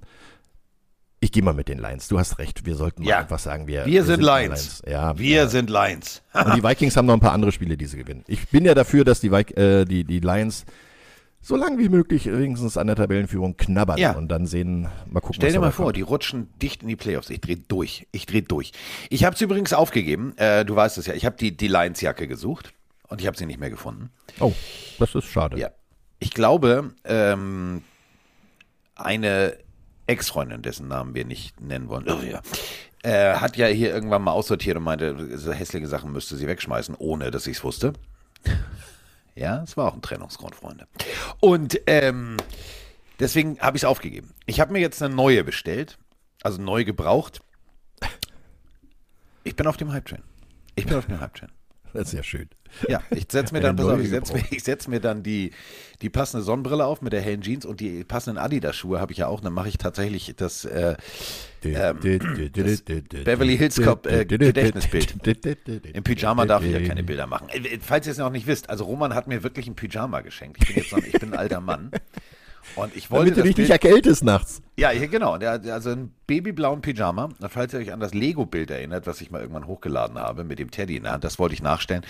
ich gehe mal mit den Lions. Du hast recht. Wir sollten mal ja. einfach sagen, wir, wir, wir sind, sind Lions. Lions. Ja, wir ja. sind Lions. Und die Vikings haben noch ein paar andere Spiele, die sie gewinnen. Ich bin ja dafür, dass die, Vi- äh, die, die Lions so lange wie möglich wenigstens an der Tabellenführung knabbern ja. und dann sehen, mal gucken. Stell dir mal vor, kommt. Die rutschen dicht in die Playoffs. Ich drehe durch. Ich drehe durch. Ich habe es übrigens aufgegeben. Äh, du weißt es ja. Ich habe die, die Lions-Jacke gesucht und ich habe sie nicht mehr gefunden. Oh, das ist schade. Ja. Ich glaube, ähm, eine Ex-Freundin, dessen Namen wir nicht nennen wollen, oh, ja. Äh, hat ja hier irgendwann mal aussortiert und meinte, so hässliche Sachen müsste sie wegschmeißen, ohne dass ich es wusste. Ja, es war auch ein Trennungsgrund, Freunde. Und ähm, deswegen habe ich es aufgegeben. Ich habe mir jetzt eine neue bestellt, also neu gebraucht. Ich bin auf dem Hype-Train. Ich bin auf dem Hype-Train. Das ist ja schön. Ja, ich setze mir dann, pass auf, ich setze mir, setz mir dann die, die passende Sonnenbrille auf mit der hellen Jeans und die passenden Adidas-Schuhe habe ich ja auch. Dann mache ich tatsächlich das, äh, ähm, das Beverly Hills Cop äh, Gedächtnisbild. Im Pyjama darf ich ja keine Bilder machen. Falls ihr es noch nicht wisst, also Roman hat mir wirklich ein Pyjama geschenkt. Ich bin jetzt noch, ich bin ein alter Mann. Und ich wollte Damit du dich nicht erkältest nachts. Ja, genau. Also einen babyblauen Pyjama. Falls ihr euch an das Lego-Bild erinnert, was ich mal irgendwann hochgeladen habe mit dem Teddy in der Hand, das wollte ich nachstellen.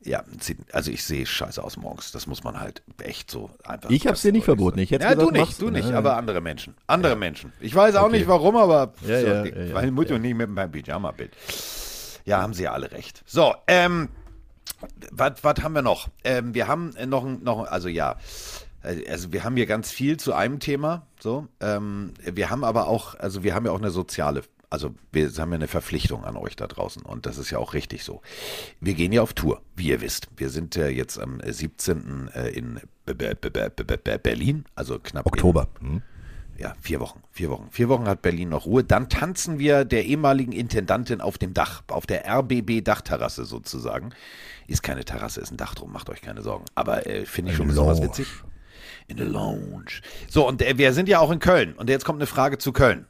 Ja, also ich sehe scheiße aus morgens. Das muss man halt echt so einfach... Ich hab's dir nicht verboten. Ich hätte ja, gesagt, du nicht, du nicht, aber andere Menschen. Andere ja. Menschen. Ich weiß auch okay. nicht warum, aber... Ja, so, ja, ja, weil ja, Mutter ja. nicht mit meinem Pyjama-Bild. Ja, haben sie ja alle recht. So, ähm... Was haben wir noch? Ähm, wir haben noch ein... Noch, also ja... Also wir haben hier ganz viel zu einem Thema. So, ähm, wir haben aber auch, also wir haben ja auch eine soziale, also wir haben ja eine Verpflichtung an euch da draußen und das ist ja auch richtig so. Wir gehen ja auf Tour, wie ihr wisst. Wir sind ja jetzt am siebzehnten in Berlin, also knapp Oktober. In, ja, vier Wochen, vier Wochen. Vier Wochen hat Berlin noch Ruhe. Dann tanzen wir der ehemaligen Intendantin auf dem Dach, auf der R B B-Dachterrasse sozusagen. Ist keine Terrasse, ist ein Dach drum, macht euch keine Sorgen. Aber äh, finde ich schon besonders witzig. In der Lounge. So, und äh, wir sind ja auch in Köln. Und jetzt kommt eine Frage zu Köln.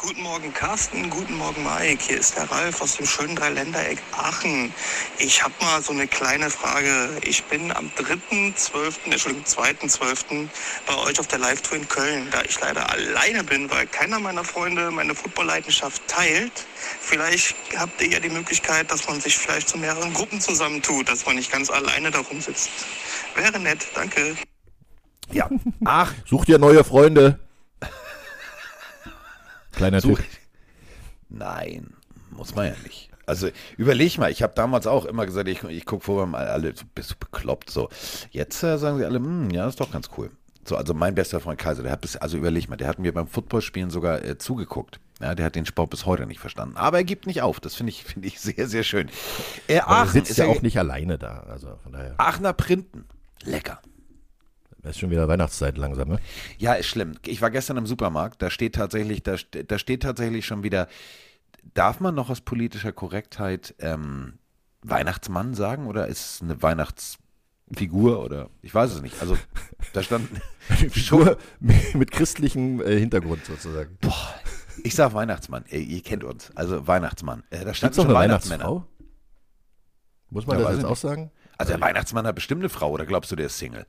Guten Morgen, Carsten. Guten Morgen, Mike. Hier ist der Ralf aus dem schönen Dreiländereck Aachen. Ich habe mal so eine kleine Frage. Ich bin am dritten Zwölften, Entschuldigung, zweiten Zwölften bei euch auf der Live-Tour in Köln. Da ich leider alleine bin, weil keiner meiner Freunde meine Football-Leidenschaft teilt, vielleicht habt ihr ja die Möglichkeit, dass man sich vielleicht zu mehreren Gruppen zusammentut, dass man nicht ganz alleine da rumsitzt. Wäre nett. Danke. Ja. Ach, such dir neue Freunde. Kleiner so, Tipp. Nein, muss man ja nicht. Also überleg mal, ich habe damals auch immer gesagt, ich, ich gucke vorher mal alle, bist du bekloppt, so. Jetzt äh, sagen sie alle, ja, ist doch ganz cool. So, also mein bester Freund Kaiser, der hat bis, also überleg mal, der hat mir beim Footballspielen sogar äh, zugeguckt. Ja, der hat den Sport bis heute nicht verstanden. Aber er gibt nicht auf. Das finde ich, finde ich sehr, sehr schön. Äh, Aachen, er sitzt ja auch nicht alleine da. Also von daher. Aachener Printen. Lecker. Das ist schon wieder Weihnachtszeit langsam, ne? Ja, ist schlimm. Ich war gestern im Supermarkt. Da steht tatsächlich, da, da steht tatsächlich schon wieder, darf man noch aus politischer Korrektheit ähm, Weihnachtsmann sagen? Oder ist es eine Weihnachts... Figur oder ich weiß es nicht. Also da stand eine Figur mit christlichem äh, Hintergrund sozusagen. Boah, ich sag Weihnachtsmann. Ey, ihr kennt uns. Also Weihnachtsmann. Äh, da stand schon Weihnachtsmänner. Muss man ja, das jetzt nicht auch sagen? Also der Weihnachtsmann hat bestimmt eine Frau, oder glaubst du, der ist Single?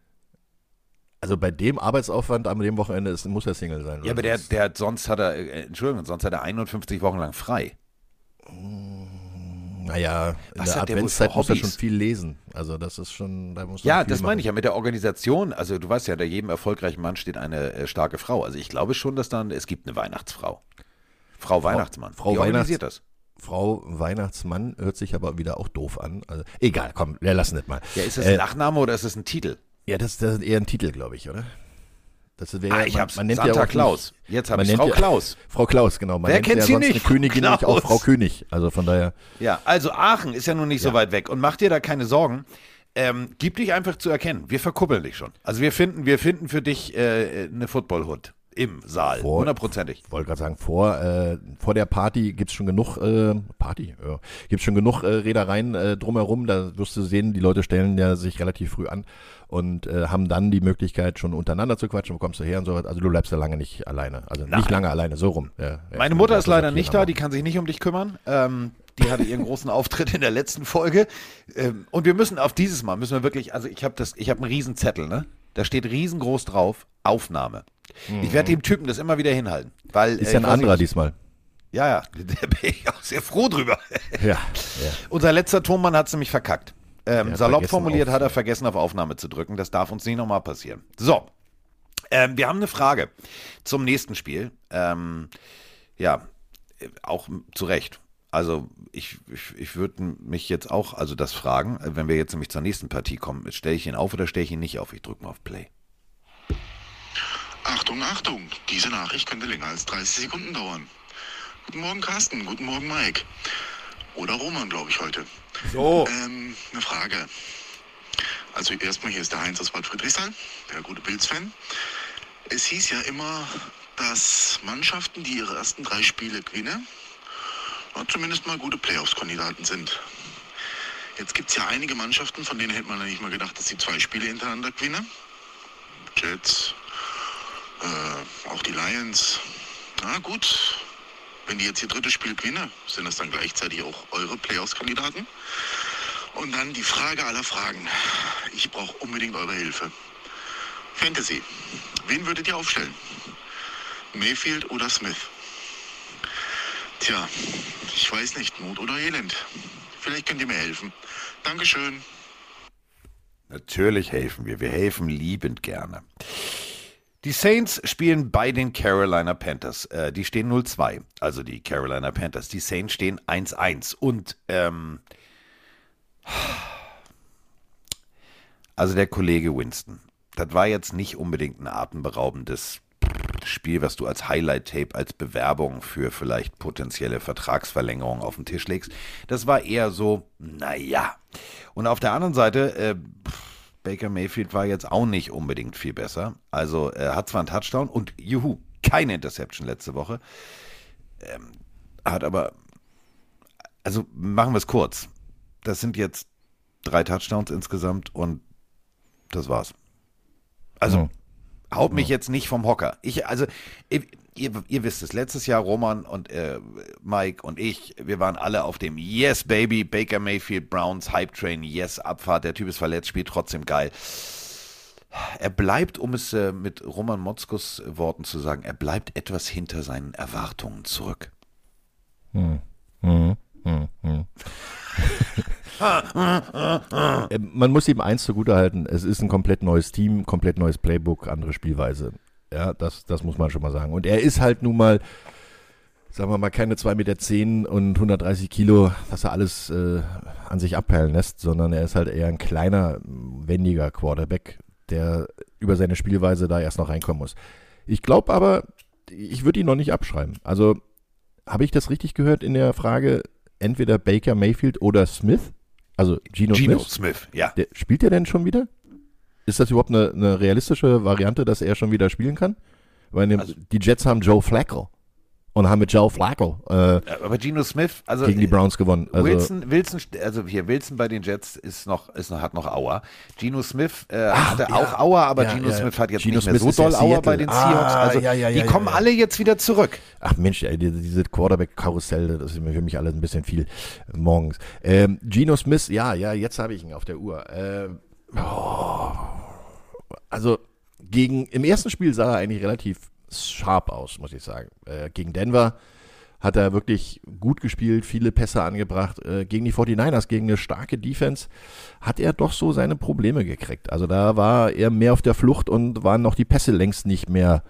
Also bei dem Arbeitsaufwand an dem Wochenende ist, muss er Single sein. Ja, aber der, der hat, sonst hat er, äh, Entschuldigung, sonst hat er einundfünfzig Wochen lang frei. Mm. Naja, in was der Adventszeit muss er schon viel lesen. Also das ist schon, da muss ja, das machen. Meine ich ja mit der Organisation. Also du weißt ja, hinter jedem erfolgreichen Mann steht eine äh, starke Frau. Also ich glaube schon, dass dann, es gibt eine Weihnachtsfrau. Frau, Frau Weihnachtsmann. Frau Wie Weihnachts- organisiert das? Frau Weihnachtsmann hört sich aber wieder auch doof an. Also, egal, komm, wir lassen das mal. Ja, ist das ein äh, Nachname oder ist das ein Titel? Ja, das, das ist eher ein Titel, glaube ich, oder? Das wäre, ah, ich man, hab's, man nennt Santa ja auch Claus. Nicht, jetzt habe ich Frau ja, Klaus. Frau Klaus, genau. Man Wer nennt kennt ja sie sonst nicht? Eine Königin Klaus. Nicht auch Frau König. Also von daher. Ja, also Aachen ist ja nun nicht ja. so weit weg. Und mach dir da keine Sorgen. Ähm, gib dich einfach zu erkennen. Wir verkuppeln dich schon. Also wir finden, wir finden für dich äh, eine Football-Hood im Saal. Hundertprozentig. Ich wollte gerade sagen, vor, äh, vor der Party gibt es schon genug äh, Party, ja. Gibt's schon genug äh, Reedereien äh, drumherum. Da wirst du sehen, die Leute stellen ja sich relativ früh an. Und äh, haben dann die Möglichkeit, schon untereinander zu quatschen, wo kommst du her und so was. Also du bleibst da lange nicht alleine. Also Nein. nicht lange alleine, so rum. Ja, meine Mutter ist leider nicht da, die kann sich nicht um dich kümmern. Ähm, die hatte ihren großen Auftritt in der letzten Folge. Ähm, und wir müssen auf dieses Mal, müssen wir wirklich, also ich habe das, ich habe einen riesen Zettel, ne? Da steht riesengroß drauf, Aufnahme. Mhm. Ich werde dem Typen das immer wieder hinhalten. Weil, ist ja äh, ein anderer nicht, diesmal. Ja, ja, da bin ich auch sehr froh drüber. Ja, ja. Unser letzter Tonmann hat es nämlich verkackt. Ähm, salopp formuliert auf, hat er vergessen, auf Aufnahme zu drücken. Das darf uns nicht nochmal passieren. So, ähm, wir haben eine Frage zum nächsten Spiel. Ähm, ja, auch zu Recht. Also ich, ich, ich würde mich jetzt auch also das fragen, wenn wir jetzt nämlich zur nächsten Partie kommen, stelle ich ihn auf oder stelle ich ihn nicht auf? Ich drücke mal auf Play. Achtung, Achtung, diese Nachricht könnte länger als dreißig Sekunden dauern. Guten Morgen, Carsten. Guten Morgen, Mike. Oder Roman, glaube ich, heute. So. Ähm, eine Frage. Also erstmal, hier ist der Heinz aus Bad Friedrichshain, der gute Bills-Fan. Es hieß ja immer, dass Mannschaften, die ihre ersten drei Spiele gewinnen, zumindest mal gute Playoffs-Kandidaten sind. Jetzt gibt es ja einige Mannschaften, von denen hätte man ja nicht mal gedacht, dass sie zwei Spiele hintereinander gewinnen. Jets, äh, auch die Lions. Na gut. Wenn die jetzt ihr drittes Spiel gewinnen, sind das dann gleichzeitig auch eure Playoffs-Kandidaten? Und dann die Frage aller Fragen. Ich brauche unbedingt eure Hilfe. Fantasy. Wen würdet ihr aufstellen? Mayfield oder Smith? Tja, ich weiß nicht. Not oder Elend. Vielleicht könnt ihr mir helfen. Dankeschön. Natürlich helfen wir. Wir helfen liebend gerne. Die Saints spielen bei den Carolina Panthers. Äh, die stehen null zwei, also die Carolina Panthers. Die Saints stehen eins eins. Und ähm, also der Kollege Winston, das war jetzt nicht unbedingt ein atemberaubendes Spiel, was du als Highlight-Tape, als Bewerbung für vielleicht potenzielle Vertragsverlängerung auf den Tisch legst. Das war eher so, naja. Und auf der anderen Seite, äh, Baker Mayfield war jetzt auch nicht unbedingt viel besser. Also er hat zwar einen Touchdown und juhu, keine Interception letzte Woche. Ähm, hat aber, also machen wir es kurz. Das sind jetzt drei Touchdowns insgesamt und das war's. Also mhm. haut mich mhm. jetzt nicht vom Hocker. Ich, also ich, ihr, ihr wisst es, letztes Jahr Roman und äh, Mike und ich, wir waren alle auf dem Yes, Baby, Baker Mayfield, Browns, Hype Train, Yes, Abfahrt, der Typ ist verletzt, spielt trotzdem geil. Er bleibt, um es äh, mit Roman Motzkus Worten zu sagen, er bleibt etwas hinter seinen Erwartungen zurück. Hm, hm, hm, hm. Man muss ihm eins zugutehalten, es ist ein komplett neues Team, komplett neues Playbook, andere Spielweise. Ja, das, das muss man schon mal sagen. Und er ist halt nun mal sagen wir mal, keine zwei Meter zehn und hundertdreißig Kilo, was er alles äh, an sich abperlen lässt, sondern er ist halt eher ein kleiner, wendiger Quarterback, der über seine Spielweise da erst noch reinkommen muss. Ich glaube aber, ich würde ihn noch nicht abschreiben. Also, habe ich das richtig gehört in der Frage, entweder Baker Mayfield oder Smith? Also Geno, Geno Smith. Smith, ja. Der, spielt der denn schon wieder? Ist das überhaupt eine, eine realistische Variante, dass er schon wieder spielen kann? Weil also, die Jets haben Joe Flacco und haben mit Joe Flacco äh, aber Geno Smith, also, gegen die Browns gewonnen. Also, Wilson, Wilson, also hier Wilson bei den Jets ist noch, ist noch, hat noch Aua. Geno Smith äh, Ach, hatte ja. auch Aua, aber ja, Geno ja. Smith hat jetzt Geno nicht Smith mehr so doll Aua bei den Seahawks. Ah, also ja, ja, ja, die kommen ja, ja. alle jetzt wieder zurück. Ach Mensch, ey, diese Quarterback-Karussell, das ist für mich alles ein bisschen viel morgens. Ähm, Geno Smith, ja, ja, jetzt habe ich ihn auf der Uhr. Äh, oh, also gegen im ersten Spiel sah er eigentlich relativ scharf aus, muss ich sagen. Äh, gegen Denver hat er wirklich gut gespielt, viele Pässe angebracht. Äh, gegen die forty-niners, gegen eine starke Defense, hat er doch so seine Probleme gekriegt. Also da war er mehr auf der Flucht und waren noch die Pässe längst nicht mehr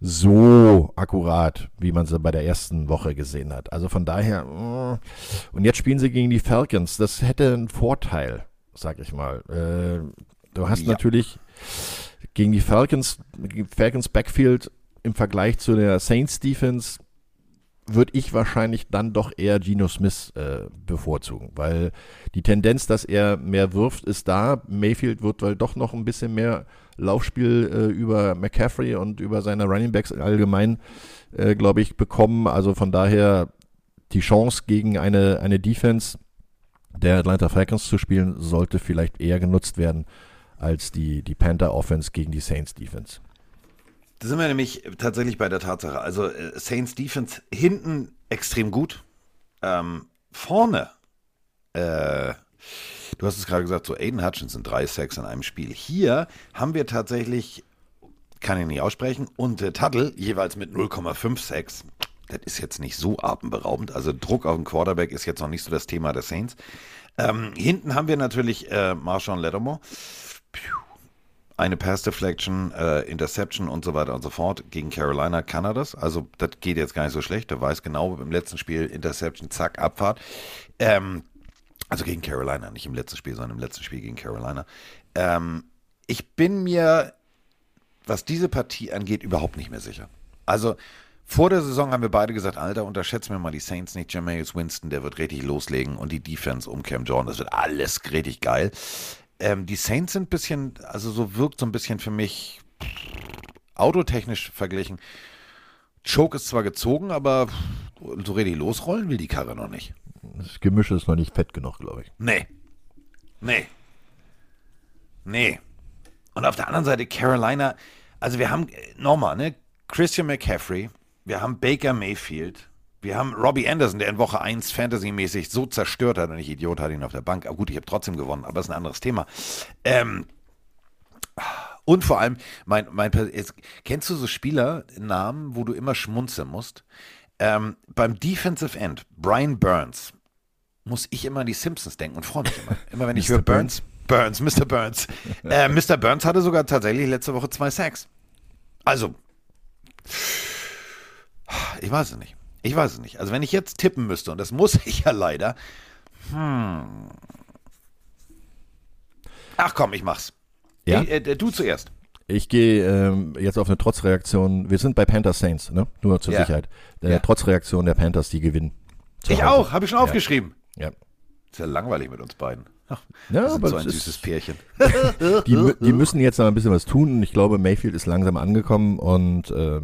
so akkurat, wie man sie bei der ersten Woche gesehen hat. Also von daher, mh. Und jetzt spielen sie gegen die Falcons. Das hätte einen Vorteil, sag ich mal. Äh, du hast ja. natürlich gegen die Falcons, Falcons Backfield im Vergleich zu der Saints Defense würde ich wahrscheinlich dann doch eher Geno Smith äh, bevorzugen, weil die Tendenz, dass er mehr wirft, ist da. Mayfield wird weil doch noch ein bisschen mehr Laufspiel äh, über McCaffrey und über seine Running Backs allgemein, äh, glaube ich, bekommen. Also von daher die Chance gegen eine, eine Defense der Atlanta Falcons zu spielen, sollte vielleicht eher genutzt werden als die, die Panther Offense gegen die Saints Defense. Da sind wir nämlich tatsächlich bei der Tatsache. Also Saints Defense hinten extrem gut. Ähm, vorne, äh, du hast es gerade gesagt, so Aiden Hutchinson, drei Sacks in einem Spiel. Hier haben wir tatsächlich, kann ich nicht aussprechen, und äh, Tuttle jeweils mit null Komma fünf Sacks. Das ist jetzt nicht so atemberaubend. Also Druck auf den Quarterback ist jetzt noch nicht so das Thema der Saints. Ähm, hinten haben wir natürlich äh, Marshawn Lattimore. Piu. Eine Pass-Deflection, äh, Interception und so weiter und so fort. Gegen Carolina kann er das. Also das geht jetzt gar nicht so schlecht. Der weiß genau, im letzten Spiel Interception, zack, Abfahrt. Ähm, also gegen Carolina, nicht im letzten Spiel, sondern im letzten Spiel gegen Carolina. Ähm, ich bin mir, was diese Partie angeht, überhaupt nicht mehr sicher. Also vor der Saison haben wir beide gesagt, Alter, unterschätzen wir mal die Saints nicht. Jameis Winston, der wird richtig loslegen und die Defense um Cam Jordan, das wird alles richtig geil. Ähm, die Saints sind ein bisschen, also so wirkt so ein bisschen für mich autotechnisch verglichen. Choke ist zwar gezogen, aber so richtig losrollen will die Karre noch nicht. Das Gemisch ist noch nicht fett genug, glaube ich. Nee. Nee. Nee. Und auf der anderen Seite Carolina, also wir haben, nochmal, ne, Christian McCaffrey, wir haben Baker Mayfield, wir haben Robbie Anderson, der in Woche eins fantasymäßig so zerstört hat und ich Idiot hatte ihn auf der Bank. Aber gut, ich habe trotzdem gewonnen, aber das ist ein anderes Thema. Ähm, und vor allem, mein, mein, kennst du so Spielernamen, wo du immer schmunzeln musst? Ähm, beim Defensive End, Brian Burns, muss ich immer an die Simpsons denken und freue mich immer. Immer wenn ich höre Burns, Burns, Mister Burns. Äh, Mister Burns hatte sogar tatsächlich letzte Woche zwei Sacks. Also, ich weiß es nicht. Ich weiß es nicht. Also wenn ich jetzt tippen müsste, und das muss ich ja leider. Hm. Ach komm, ich mach's. Ja? Ich, äh, du zuerst. Ich gehe ähm, jetzt auf eine Trotzreaktion. Wir sind bei Panthers Saints, ne? Nur zur ja. Sicherheit. Der ja. Trotzreaktion der Panthers, die gewinnen. Ich Hause. auch, habe ich schon ja. aufgeschrieben. Ja. Ist ja langweilig mit uns beiden. Ach, ja, das aber ist so ein süßes Pärchen. die, die müssen jetzt noch ein bisschen was tun. Ich glaube, Mayfield ist langsam angekommen und äh,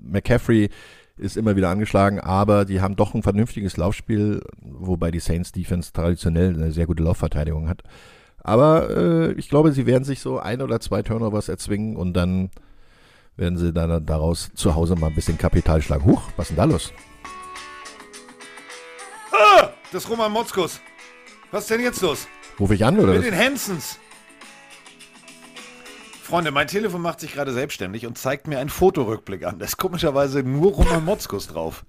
McCaffrey ist immer wieder angeschlagen, aber die haben doch ein vernünftiges Laufspiel, wobei die Saints Defense traditionell eine sehr gute Laufverteidigung hat. Aber äh, ich glaube, sie werden sich so ein oder zwei Turnovers erzwingen und dann werden sie dann daraus zu Hause mal ein bisschen Kapital schlagen. Huch, was ist denn da los? Ah, das Roman Motzkus. Was ist denn jetzt los? Ruf ich an, oder? Mit den Hansons. Freunde, mein Telefon macht sich gerade selbstständig und zeigt mir einen Fotorückblick an. Da ist komischerweise nur Roman Motzkus drauf.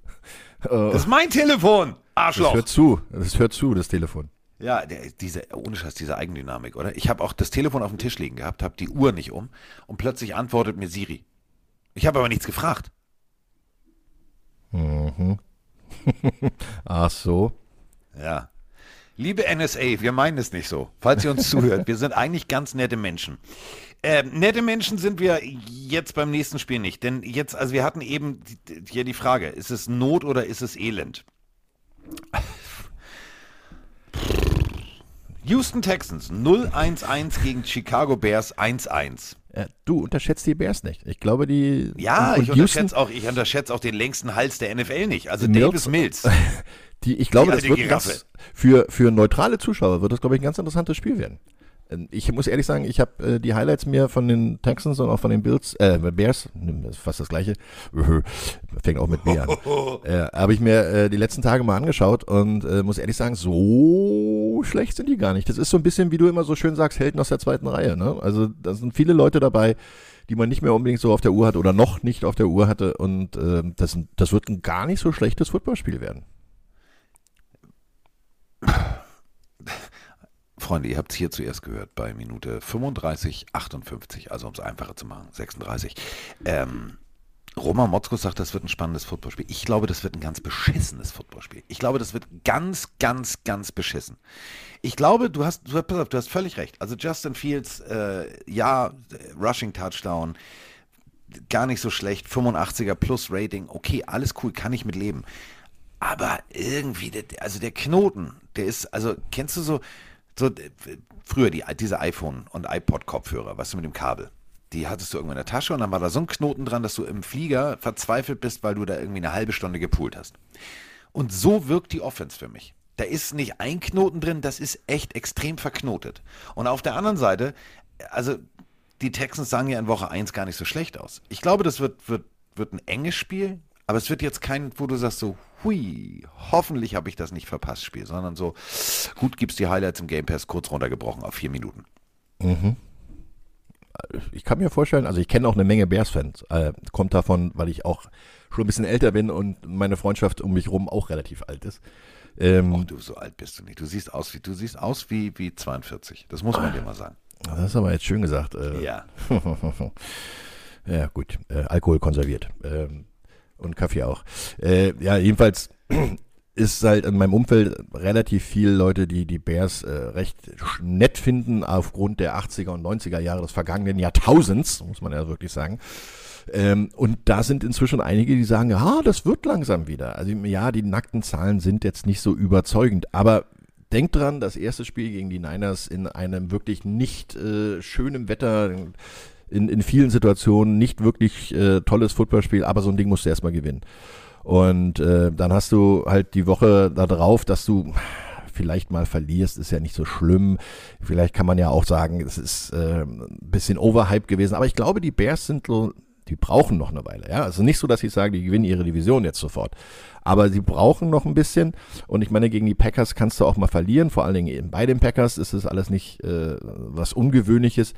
Oh. Das ist mein Telefon, Arschloch. Das hört zu, das hört zu, das Telefon. Ja, der, diese, ohne Scheiß, diese Eigendynamik, oder? Ich habe auch das Telefon auf dem Tisch liegen gehabt, habe die Uhr nicht um und plötzlich antwortet mir Siri. Ich habe aber nichts gefragt. Mhm. Ach so. Ja. Liebe N S A, wir meinen es nicht so, falls ihr uns zuhört. Wir sind eigentlich ganz nette Menschen. Äh, nette Menschen sind wir jetzt beim nächsten Spiel nicht. Denn jetzt, also wir hatten eben hier die Frage, ist es Not oder ist es Elend? Houston Texans null eins eins gegen Chicago Bears eins eins. Ja, du unterschätzt die Bears nicht. Ich glaube, die... Ja, ich unterschätze, auch, ich unterschätze auch den längsten Hals der N F L nicht. Also Davis Mills. Die, ich glaube, die das wird das, für, für neutrale Zuschauer wird das, glaube ich, ein ganz interessantes Spiel werden. Ich muss ehrlich sagen, ich habe äh, die Highlights mir von den Texans und auch von den Bills, äh, Bears, fast das gleiche, fängt auch mit mir an, äh, habe ich mir äh, die letzten Tage mal angeschaut und äh, muss ehrlich sagen, so schlecht sind die gar nicht. Das ist so ein bisschen, wie du immer so schön sagst, Helden aus der zweiten Reihe, ne? Also da sind viele Leute dabei, die man nicht mehr unbedingt so auf der Uhr hat oder noch nicht auf der Uhr hatte und äh, das, das wird ein gar nicht so schlechtes Footballspiel werden. Freunde, ihr habt es hier zuerst gehört bei Minute fünfunddreißig, achtundfünfzig, also um es einfacher zu machen, sechsunddreißig. Ähm, Roman Motzko sagt, das wird ein spannendes Footballspiel. Ich glaube, das wird ein ganz beschissenes Footballspiel. Ich glaube, das wird ganz, ganz, ganz beschissen. Ich glaube, du hast, du, pass auf, du hast völlig recht. Also Justin Fields, äh, ja, Rushing Touchdown, gar nicht so schlecht, fünfundachtziger plus Rating, okay, alles cool, kann ich mit leben. Aber irgendwie, also der Knoten, der ist, also kennst du so, so früher die, diese iPhone- und iPod-Kopfhörer, weißt du, mit dem Kabel, die hattest du irgendwo in der Tasche und dann war da so ein Knoten dran, dass du im Flieger verzweifelt bist, weil du da irgendwie eine halbe Stunde gepoolt hast. Und so wirkt die Offense für mich. Da ist nicht ein Knoten drin, das ist echt extrem verknotet. Und auf der anderen Seite, also die Texans sahen ja in Woche eins gar nicht so schlecht aus. Ich glaube, das wird, wird, wird ein enges Spiel, aber es wird jetzt kein, wo du sagst so, hui, hoffentlich habe ich das nicht verpasst, Spiel, sondern so, gut, gibt's die Highlights im Game Pass, kurz runtergebrochen auf vier Minuten. Mhm. Ich kann mir vorstellen, also ich kenne auch eine Menge Bears-Fans, äh, kommt davon, weil ich auch schon ein bisschen älter bin und meine Freundschaft um mich rum auch relativ alt ist. Ähm, Och, du, so alt bist du nicht, du siehst aus wie, du siehst aus wie, wie zweiundvierzig, das muss man dir mal sagen. Das ist aber jetzt schön gesagt. Äh, ja. Ja, gut, äh, Alkohol konserviert, ähm. Und Kaffee auch. Äh, ja, jedenfalls ist halt in meinem Umfeld relativ viel Leute, die die Bears äh, recht nett finden aufgrund der achtziger und neunziger Jahre des vergangenen Jahrtausends, muss man ja wirklich sagen. Ähm, und da sind inzwischen einige, die sagen, ah, das wird langsam wieder. Also ja, die nackten Zahlen sind jetzt nicht so überzeugend, aber denkt dran, das erste Spiel gegen die Niners in einem wirklich nicht äh, schönen Wetter, In, in vielen Situationen nicht wirklich äh, tolles Footballspiel, aber so ein Ding musst du erstmal gewinnen. Und äh, dann hast du halt die Woche da drauf, dass du vielleicht mal verlierst, ist ja nicht so schlimm. Vielleicht kann man ja auch sagen, es ist äh, ein bisschen Overhype gewesen. Aber ich glaube, die Bears sind so, die brauchen noch eine Weile. Ja? Also nicht so, dass ich sage, die gewinnen ihre Division jetzt sofort. Aber sie brauchen noch ein bisschen. Und ich meine, gegen die Packers kannst du auch mal verlieren. Vor allen Dingen eben bei den Packers ist es alles nicht äh, was Ungewöhnliches.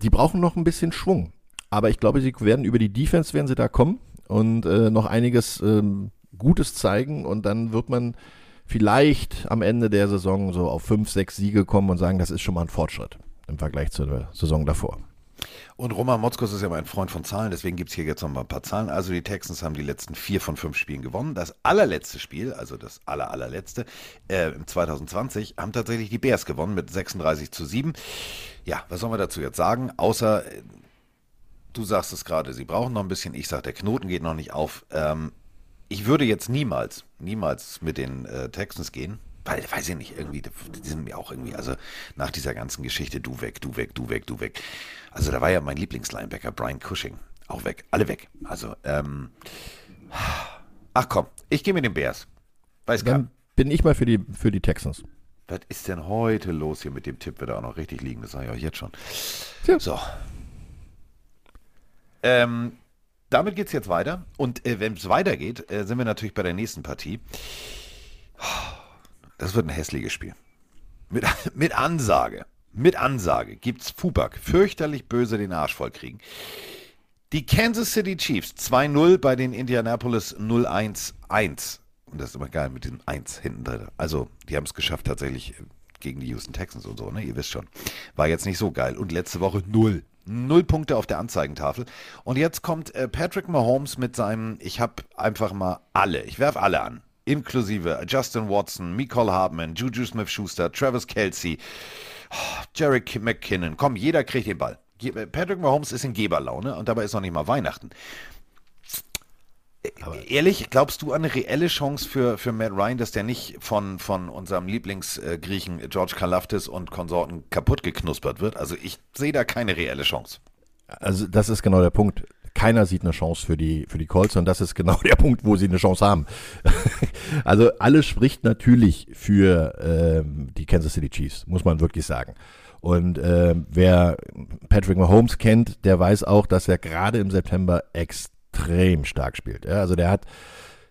Die brauchen noch ein bisschen Schwung, aber ich glaube, sie werden über die Defense, werden sie da kommen und äh, noch einiges ähm, Gutes zeigen und dann wird man vielleicht am Ende der Saison so auf fünf, sechs Siege kommen und sagen, das ist schon mal ein Fortschritt im Vergleich zur Saison davor. Und Roman Motzkus ist ja mein Freund von Zahlen, deswegen gibt es hier jetzt noch mal ein paar Zahlen. Also die Texans haben die letzten vier von fünf Spielen gewonnen. Das allerletzte Spiel, also das aller, allerletzte, äh, im zwanzig zwanzig, haben tatsächlich die Bears gewonnen mit sechsunddreißig zu sieben. Ja, was sollen wir dazu jetzt sagen? Außer, äh, du sagst es gerade, sie brauchen noch ein bisschen. Ich sage, der Knoten geht noch nicht auf. Ähm, ich würde jetzt niemals, niemals mit den äh, Texans gehen. Weil, weiß ich nicht, irgendwie, die sind mir auch irgendwie, also nach dieser ganzen Geschichte, du weg, du weg, du weg, du weg. Also da war ja mein Lieblingslinebacker Brian Cushing auch weg, alle weg. Also, ähm, ach komm, ich gehe mit den Bears. Weiß gar nicht. Bin ich mal für die, für die Texans. Was ist denn heute los hier mit dem Tipp? Wird er auch noch richtig liegen, das sage ich euch jetzt schon. Ja. So. Ähm, damit geht's jetzt weiter. Und äh, wenn es weitergeht, äh, sind wir natürlich bei der nächsten Partie. Das wird ein hässliches Spiel. Mit, mit Ansage, mit Ansage gibt's Fubak fürchterlich böse den Arsch voll kriegen. Die Kansas City Chiefs zwei null bei den Indianapolis null eins eins. Und das ist immer geil mit diesem eins hinten drin. Also, die haben es geschafft tatsächlich gegen die Houston Texans und so, ne? Ihr wisst schon. War jetzt nicht so geil. Und letzte Woche null. Null Punkte auf der Anzeigentafel. Und jetzt kommt äh, Patrick Mahomes mit seinem, ich hab einfach mal alle, ich werf alle an. inklusive Justin Watson, Mecole Hardman, Juju Smith-Schuster, Travis Kelce, Jerick McKinnon. Komm, jeder kriegt den Ball. Patrick Mahomes ist in Geberlaune und dabei ist noch nicht mal Weihnachten. Aber ehrlich, glaubst du an eine reelle Chance für, für Matt Ryan, dass der nicht von, von unserem Lieblingsgriechen George Kalaftis und Konsorten kaputt geknuspert wird? Also ich sehe da keine reelle Chance. Also das ist genau der Punkt. Keiner sieht eine Chance für die, für die Colts und das ist genau der Punkt, wo sie eine Chance haben. Also alles spricht natürlich für ähm, die Kansas City Chiefs, muss man wirklich sagen. Und äh, wer Patrick Mahomes kennt, der weiß auch, dass er gerade im September extrem stark spielt. Ja, also der hat,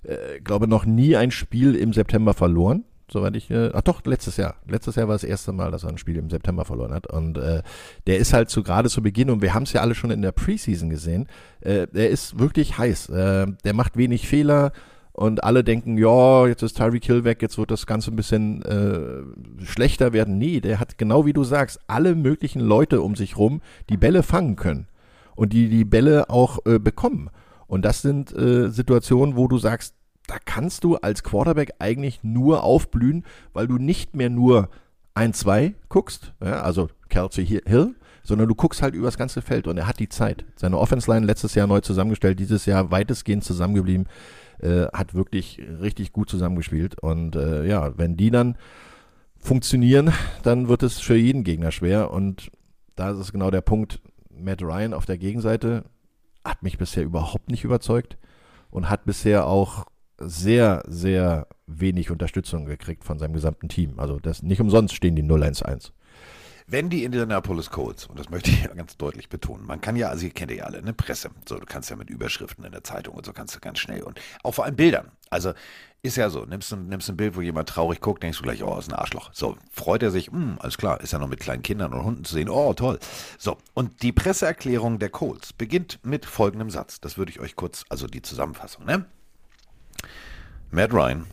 äh, glaube noch nie ein Spiel im September verloren, soweit ich, äh, ach doch, letztes Jahr. Letztes Jahr war das erste Mal, dass er ein Spiel im September verloren hat. Und äh, der ist halt so gerade zu Beginn, und wir haben es ja alle schon in der Preseason gesehen, äh, der ist wirklich heiß. Äh, der macht wenig Fehler. Und alle denken, ja, jetzt ist Tyreek Hill weg, jetzt wird das Ganze ein bisschen äh, schlechter werden. Nee, der hat, genau wie du sagst, alle möglichen Leute um sich rum, die Bälle fangen können und die die Bälle auch äh, bekommen. Und das sind äh, Situationen, wo du sagst, da kannst du als Quarterback eigentlich nur aufblühen, weil du nicht mehr nur ein zwei guckst, ja, also Kelce Hill, sondern du guckst halt übers ganze Feld. Und er hat die Zeit. Seine Offense-Line letztes Jahr neu zusammengestellt, dieses Jahr weitestgehend zusammengeblieben. Äh, hat wirklich richtig gut zusammengespielt und äh, ja, wenn die dann funktionieren, dann wird es für jeden Gegner schwer und da ist genau der Punkt. Matt Ryan auf der Gegenseite hat mich bisher überhaupt nicht überzeugt und hat bisher auch sehr, sehr wenig Unterstützung gekriegt von seinem gesamten Team. Also das nicht umsonst stehen die null eins eins. Wenn die Indianapolis Colts, und das möchte ich ja ganz deutlich betonen, man kann ja, also ihr kennt ja alle, ne, Presse, so, du kannst ja mit Überschriften in der Zeitung und so kannst du ganz schnell und auch vor allem Bildern, also ist ja so, nimmst du nimmst ein Bild, wo jemand traurig guckt, denkst du gleich, oh, ist ein Arschloch, so, freut er sich, mh, alles klar, ist ja noch mit kleinen Kindern und Hunden zu sehen, oh, toll, so, und die Presseerklärung der Colts beginnt mit folgendem Satz, das würde ich euch kurz, also die Zusammenfassung, ne, Matt Ryan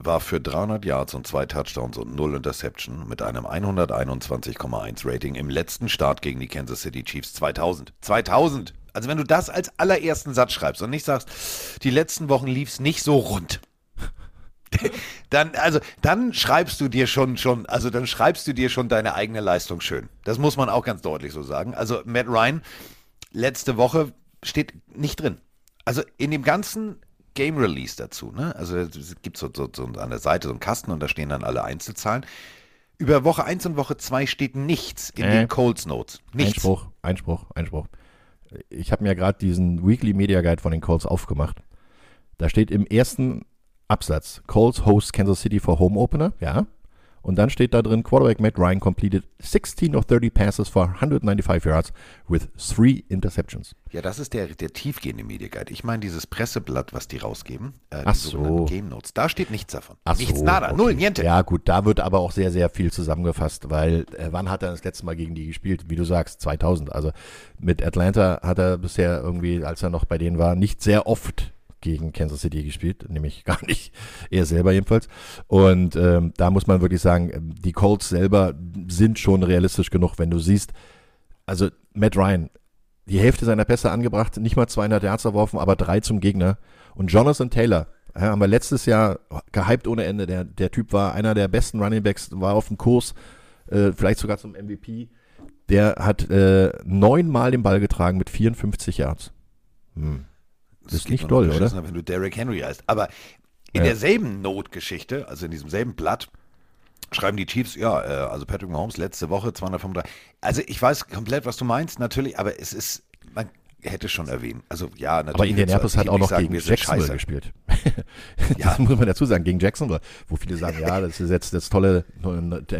war für dreihundert Yards und zwei Touchdowns und null Interception mit einem hunderteinundzwanzig Komma eins Rating im letzten Start gegen die Kansas City Chiefs zweitausend. zweitausend! Also wenn du das als allerersten Satz schreibst und nicht sagst, die letzten Wochen lief's nicht so rund, dann, also, dann schreibst du dir schon, schon, also dann schreibst du dir schon deine eigene Leistung schön. Das muss man auch ganz deutlich so sagen. Also Matt Ryan, letzte Woche steht nicht drin. Also in dem ganzen Game Release dazu, ne? Also es gibt so, so, so an der Seite so einen Kasten und da stehen dann alle Einzelzahlen. Über Woche eins und Woche zwei steht nichts in äh, den Colts Notes. Nichts. Einspruch, Einspruch, Einspruch. Ich habe mir gerade diesen Weekly Media Guide von den Colts aufgemacht. Da steht im ersten Absatz, Colts host Kansas City for Home Opener, ja. Und dann steht da drin, Quarterback Matt Ryan completed sixteen of thirty passes for one ninety-five yards with three interceptions. Ja, das ist der, der tiefgehende Media Guide. Ich meine dieses Presseblatt, was die rausgeben. Äh, Ach so. Game Notes. Da steht nichts davon. Ach nichts, so, nada, okay. Null, niente. Ja gut, da wird aber auch sehr, sehr viel zusammengefasst, weil äh, wann hat er das letzte Mal gegen die gespielt? Wie du sagst, zweitausend. Also mit Atlanta hat er bisher irgendwie, als er noch bei denen war, nicht sehr oft gegen Kansas City gespielt, nämlich gar nicht, er selber jedenfalls. Und ähm, da muss man wirklich sagen, die Colts selber sind schon realistisch genug, wenn du siehst, also Matt Ryan, die Hälfte seiner Pässe angebracht, nicht mal zweihundert Yards erworfen, aber drei zum Gegner. Und Jonathan Taylor, ja, haben wir letztes Jahr gehypt ohne Ende, der, der Typ war einer der besten Running Backs, war auf dem Kurs, äh, vielleicht sogar zum M V P, der hat äh, neunmal den Ball getragen mit vierundfünfzig Yards. Hm. Das ist nicht doll, oder? Wenn du Derrick Henry heißt. Aber in ja. derselben Notgeschichte, also in diesem selben Blatt, schreiben die Chiefs, ja, also Patrick Mahomes letzte Woche zweihundertfünfunddreißig. Also ich weiß komplett, was du meinst, natürlich, aber es ist, man hätte schon erwähnt. Also ja, natürlich. Aber Indianapolis hat auch noch sagen, gegen Jacksonville gespielt. Das ja. muss man dazu sagen, gegen Jacksonville, wo viele sagen, ja, das ist jetzt das tolle,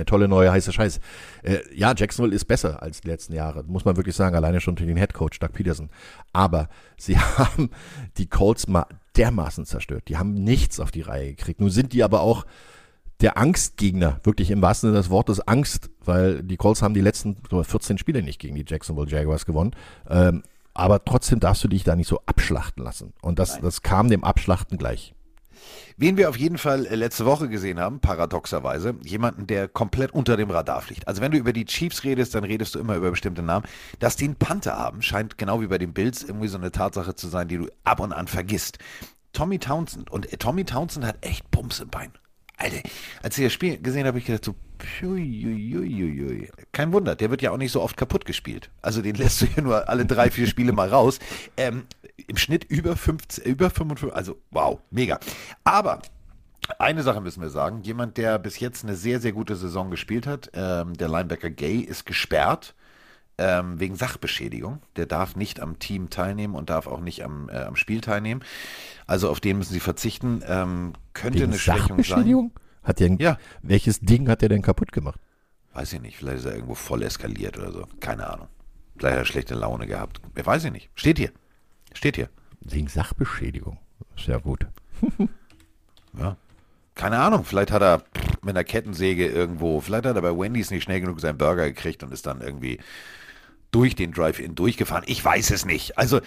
tolle neue heiße Scheiß. Äh, ja, Jacksonville ist besser als die letzten Jahre, muss man wirklich sagen, alleine schon durch den Headcoach Doug Peterson. Aber sie haben die Colts mal dermaßen zerstört. Die haben nichts auf die Reihe gekriegt. Nun sind die aber auch der Angstgegner, wirklich im wahrsten Sinne des Wortes Angst, weil die Colts haben die letzten vierzehn Spiele nicht gegen die Jacksonville Jaguars gewonnen. Ähm, Aber trotzdem darfst du dich da nicht so abschlachten lassen. Und das, das kam dem Abschlachten gleich. Wen wir auf jeden Fall letzte Woche gesehen haben, paradoxerweise, jemanden, der komplett unter dem Radar fliegt. Also wenn du über die Chiefs redest, dann redest du immer über bestimmte Namen. Dass die einen Panther haben, scheint genau wie bei den Bills irgendwie so eine Tatsache zu sein, die du ab und an vergisst. Tommy Townsend. Und Tommy Townsend hat echt Bums im Bein. Alter, als ich das Spiel gesehen habe, habe ich gedacht so, pjuiuiuiui. Kein Wunder, der wird ja auch nicht so oft kaputt gespielt. Also den lässt du ja nur alle drei, vier Spiele mal raus. Ähm, im Schnitt über fünfzig, über fünfundfünfzig, also wow, mega. Aber eine Sache müssen wir sagen, jemand, der bis jetzt eine sehr, sehr gute Saison gespielt hat, ähm, der Linebacker Gay ist gesperrt ähm, wegen Sachbeschädigung. Der darf nicht am Team teilnehmen und darf auch nicht am, äh, am Spiel teilnehmen. Also auf den müssen sie verzichten. Ähm, könnte wegen eine Schwächung sein. Hat der, ja. Welches Ding hat der denn kaputt gemacht? Weiß ich nicht, vielleicht ist er irgendwo voll eskaliert oder so. Keine Ahnung. Vielleicht hat er schlechte Laune gehabt. Wer weiß ich nicht. Steht hier. Steht hier. Wegen Sachbeschädigung. Sehr gut. Ja. Keine Ahnung, vielleicht hat er mit einer Kettensäge irgendwo, vielleicht hat er bei Wendy's nicht schnell genug seinen Burger gekriegt und ist dann irgendwie durch den Drive-In durchgefahren. Ich weiß es nicht. Also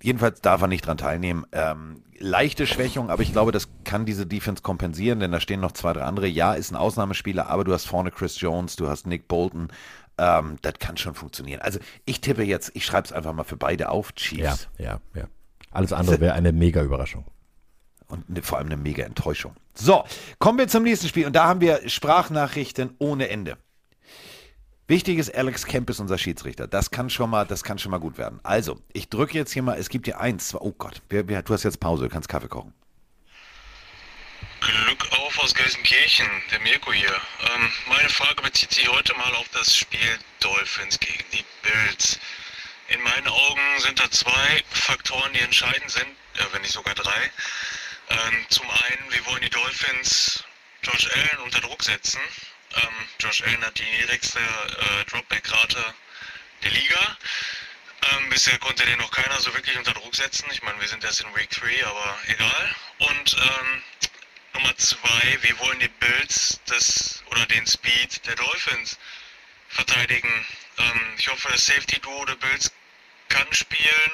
jedenfalls darf er nicht dran teilnehmen. Ähm, leichte Schwächung, aber ich glaube, das kann diese Defense kompensieren, denn da stehen noch zwei, drei andere. Ja, ist ein Ausnahmespieler, aber du hast vorne Chris Jones, du hast Nick Bolton. Ähm, das kann schon funktionieren. Also ich tippe jetzt, ich schreibe es einfach mal für beide auf, Chiefs. Ja, ja, ja. Alles andere wäre eine mega Überraschung. Und ne, vor allem eine mega Enttäuschung. So, kommen wir zum nächsten Spiel. Und da haben wir Sprachnachrichten ohne Ende. Wichtig ist, Alex Kemp ist unser Schiedsrichter. Das kann schon mal, das kann schon mal gut werden. Also, ich drücke jetzt hier mal, es gibt hier eins. Oh Gott, wer, wer, du hast jetzt Pause, du kannst Kaffee kochen. Glück auf aus Gelsenkirchen, der Mirko hier. Ähm, meine Frage bezieht sich heute mal auf das Spiel Dolphins gegen die Bills. In meinen Augen sind da zwei Faktoren, die entscheidend sind, äh, wenn nicht sogar drei. Ähm, zum einen, wie wollen die Dolphins Josh Allen unter Druck setzen? Ähm, Josh Allen hat die niedrigste äh, Dropback-Rate der Liga. Ähm, bisher konnte den noch keiner so wirklich unter Druck setzen. Ich meine, wir sind erst in Week drei, aber egal. Und ähm, Nummer zwei, wie wollen die Bills das oder den Speed der Dolphins verteidigen? Ähm, ich hoffe, das Safety-Duo der Bills kann spielen.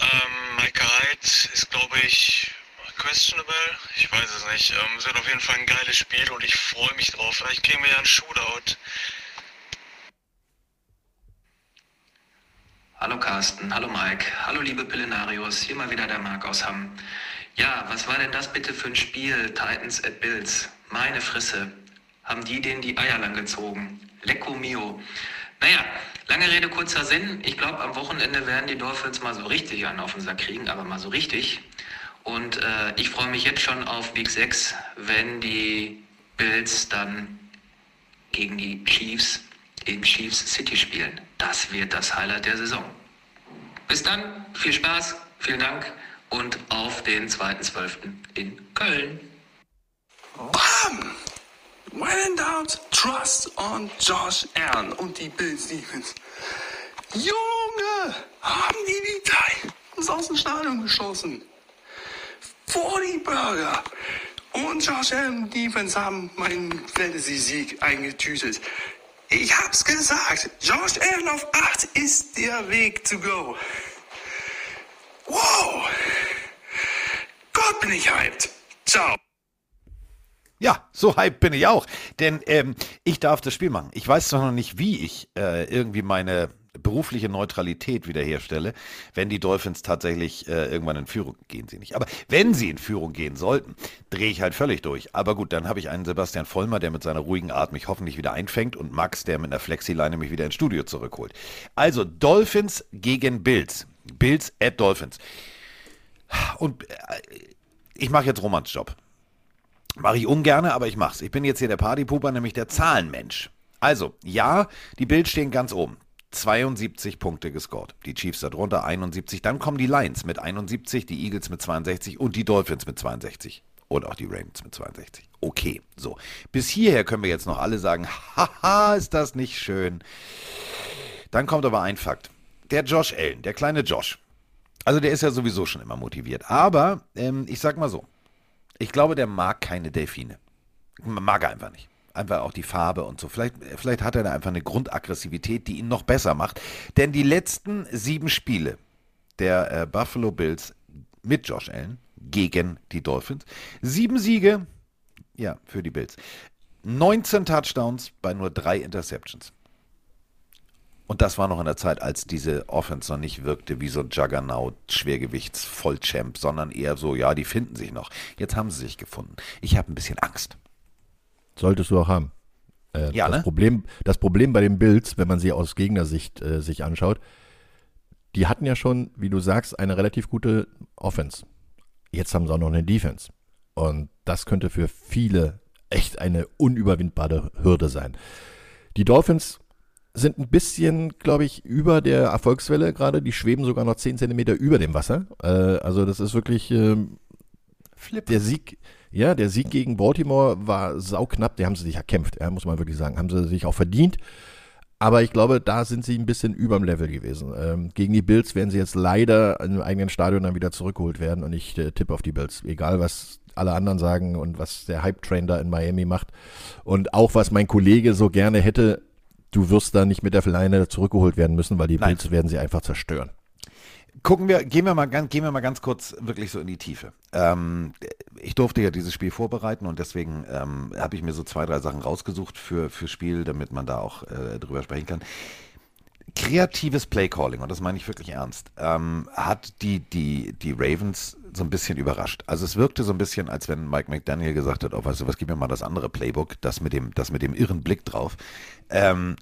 Ähm, Micah Hyde ist, glaube ich, questionable, ich weiß es nicht. Ähm, es wird auf jeden Fall ein geiles Spiel und ich freue mich drauf. Vielleicht kriegen wir ja einen Shootout. Hallo Carsten, hallo Mike, hallo liebe Pillenarios, hier mal wieder der Marc aus Hamm. Ja, was war denn das bitte für ein Spiel, Titans at Bills? Meine Fresse, haben die denen die Eier lang gezogen? Lecco mio. Naja, lange Rede, kurzer Sinn. Ich glaube, am Wochenende werden die Dolphins mal so richtig einen auf den Sack kriegen, aber mal so richtig. Und äh, ich freue mich jetzt schon auf Week sechs, wenn die Bills dann gegen die Chiefs in Chiefs City spielen. Das wird das Highlight der Saison. Bis dann, viel Spaß, vielen Dank und auf den zweiten zwölften in Köln. Bam! When in doubt, trust on Josh Allen und die Bills Defense. Junge, haben die die Titans aus dem Stadion geschossen. forty Burger und Josh Allen Defense haben meinen Fantasy-Sieg eingetütet. Ich hab's gesagt, Josh Allen auf acht ist der Weg to go. Wow! Gott, bin ich hyped. Ciao. Ja, so hyped bin ich auch, denn ähm, ich darf das Spiel machen. Ich weiß zwar noch nicht, wie ich äh, irgendwie meine berufliche Neutralität wiederherstelle, wenn die Dolphins tatsächlich äh, irgendwann in Führung gehen, sie nicht. Aber wenn sie in Führung gehen sollten, drehe ich halt völlig durch. Aber gut, dann habe ich einen Sebastian Vollmer, der mit seiner ruhigen Art mich hoffentlich wieder einfängt und Max, der mit einer Flexileine mich wieder ins Studio zurückholt. Also Dolphins gegen Bills. Bills at Dolphins. Und äh, ich mache jetzt Romans Job. Mache ich ungern, aber ich mach's. Ich bin jetzt hier der Partypooper, nämlich der Zahlenmensch. Also, ja, die Bills stehen ganz oben. zweiundsiebzig Punkte gescored. Die Chiefs darunter einundsiebzig. Dann kommen die Lions mit einundsiebzig, die Eagles mit zweiundsechzig und die Dolphins mit zweiundsechzig. Und auch die Ravens mit zweiundsechzig. Okay, so. Bis hierher können wir jetzt noch alle sagen, haha, ist das nicht schön. Dann kommt aber ein Fakt. Der Josh Allen, der kleine Josh. Also der ist ja sowieso schon immer motiviert. Aber ähm, ich sag mal so. Ich glaube, der mag keine Delfine. Mag er einfach nicht. Einfach auch die Farbe und so. Vielleicht, vielleicht hat er da einfach eine Grundaggressivität, die ihn noch besser macht. Denn die letzten sieben Spiele der äh, Buffalo Bills mit Josh Allen gegen die Dolphins. Sieben Siege, ja, für die Bills. neunzehn Touchdowns bei nur drei Interceptions. Und das war noch in der Zeit, als diese Offense noch nicht wirkte wie so ein Juggernaut-Schwergewichts-Vollchamp, sondern eher so, ja, die finden sich noch. Jetzt haben sie sich gefunden. Ich habe ein bisschen Angst. Solltest du auch haben. Äh, ja, das, ne? Problem, das Problem bei den Bills, wenn man sie aus Gegnersicht äh, sich anschaut, die hatten ja schon, wie du sagst, eine relativ gute Offense. Jetzt haben sie auch noch eine Defense. Und das könnte für viele echt eine unüberwindbare Hürde sein. Die Dolphins sind ein bisschen, glaube ich, über der Erfolgswelle gerade. Die schweben sogar noch zehn Zentimeter über dem Wasser. Äh, also das ist wirklich ähm, Flip. Der Sieg. Ja, der Sieg gegen Baltimore war sauknapp. Die haben sie sich erkämpft, ja, muss man wirklich sagen. Haben sie sich auch verdient. Aber ich glaube, da sind sie ein bisschen überm Level gewesen. Ähm, gegen die Bills werden sie jetzt leider im eigenen Stadion dann wieder zurückgeholt werden. Und ich äh, tippe auf die Bills. Egal, was alle anderen sagen und was der Hype-Train da in Miami macht. Und auch, was mein Kollege so gerne hätte, du wirst da nicht mit der Leine zurückgeholt werden müssen, weil die Nein. Bills werden sie einfach zerstören. Gucken wir, gehen wir mal ganz, gehen wir mal ganz kurz wirklich so in die Tiefe. Ähm, ich durfte ja dieses Spiel vorbereiten und deswegen ähm, habe ich mir so zwei, drei Sachen rausgesucht für, für Spiel, damit man da auch äh, drüber sprechen kann. Kreatives Playcalling, und das meine ich wirklich ernst, ähm, hat die, die, die Ravens so ein bisschen überrascht. Also es wirkte so ein bisschen, als wenn Mike McDaniel gesagt hat, oh, weißt du was, gib mir mal das andere Playbook, das mit dem, das mit dem irren Blick drauf. Ähm,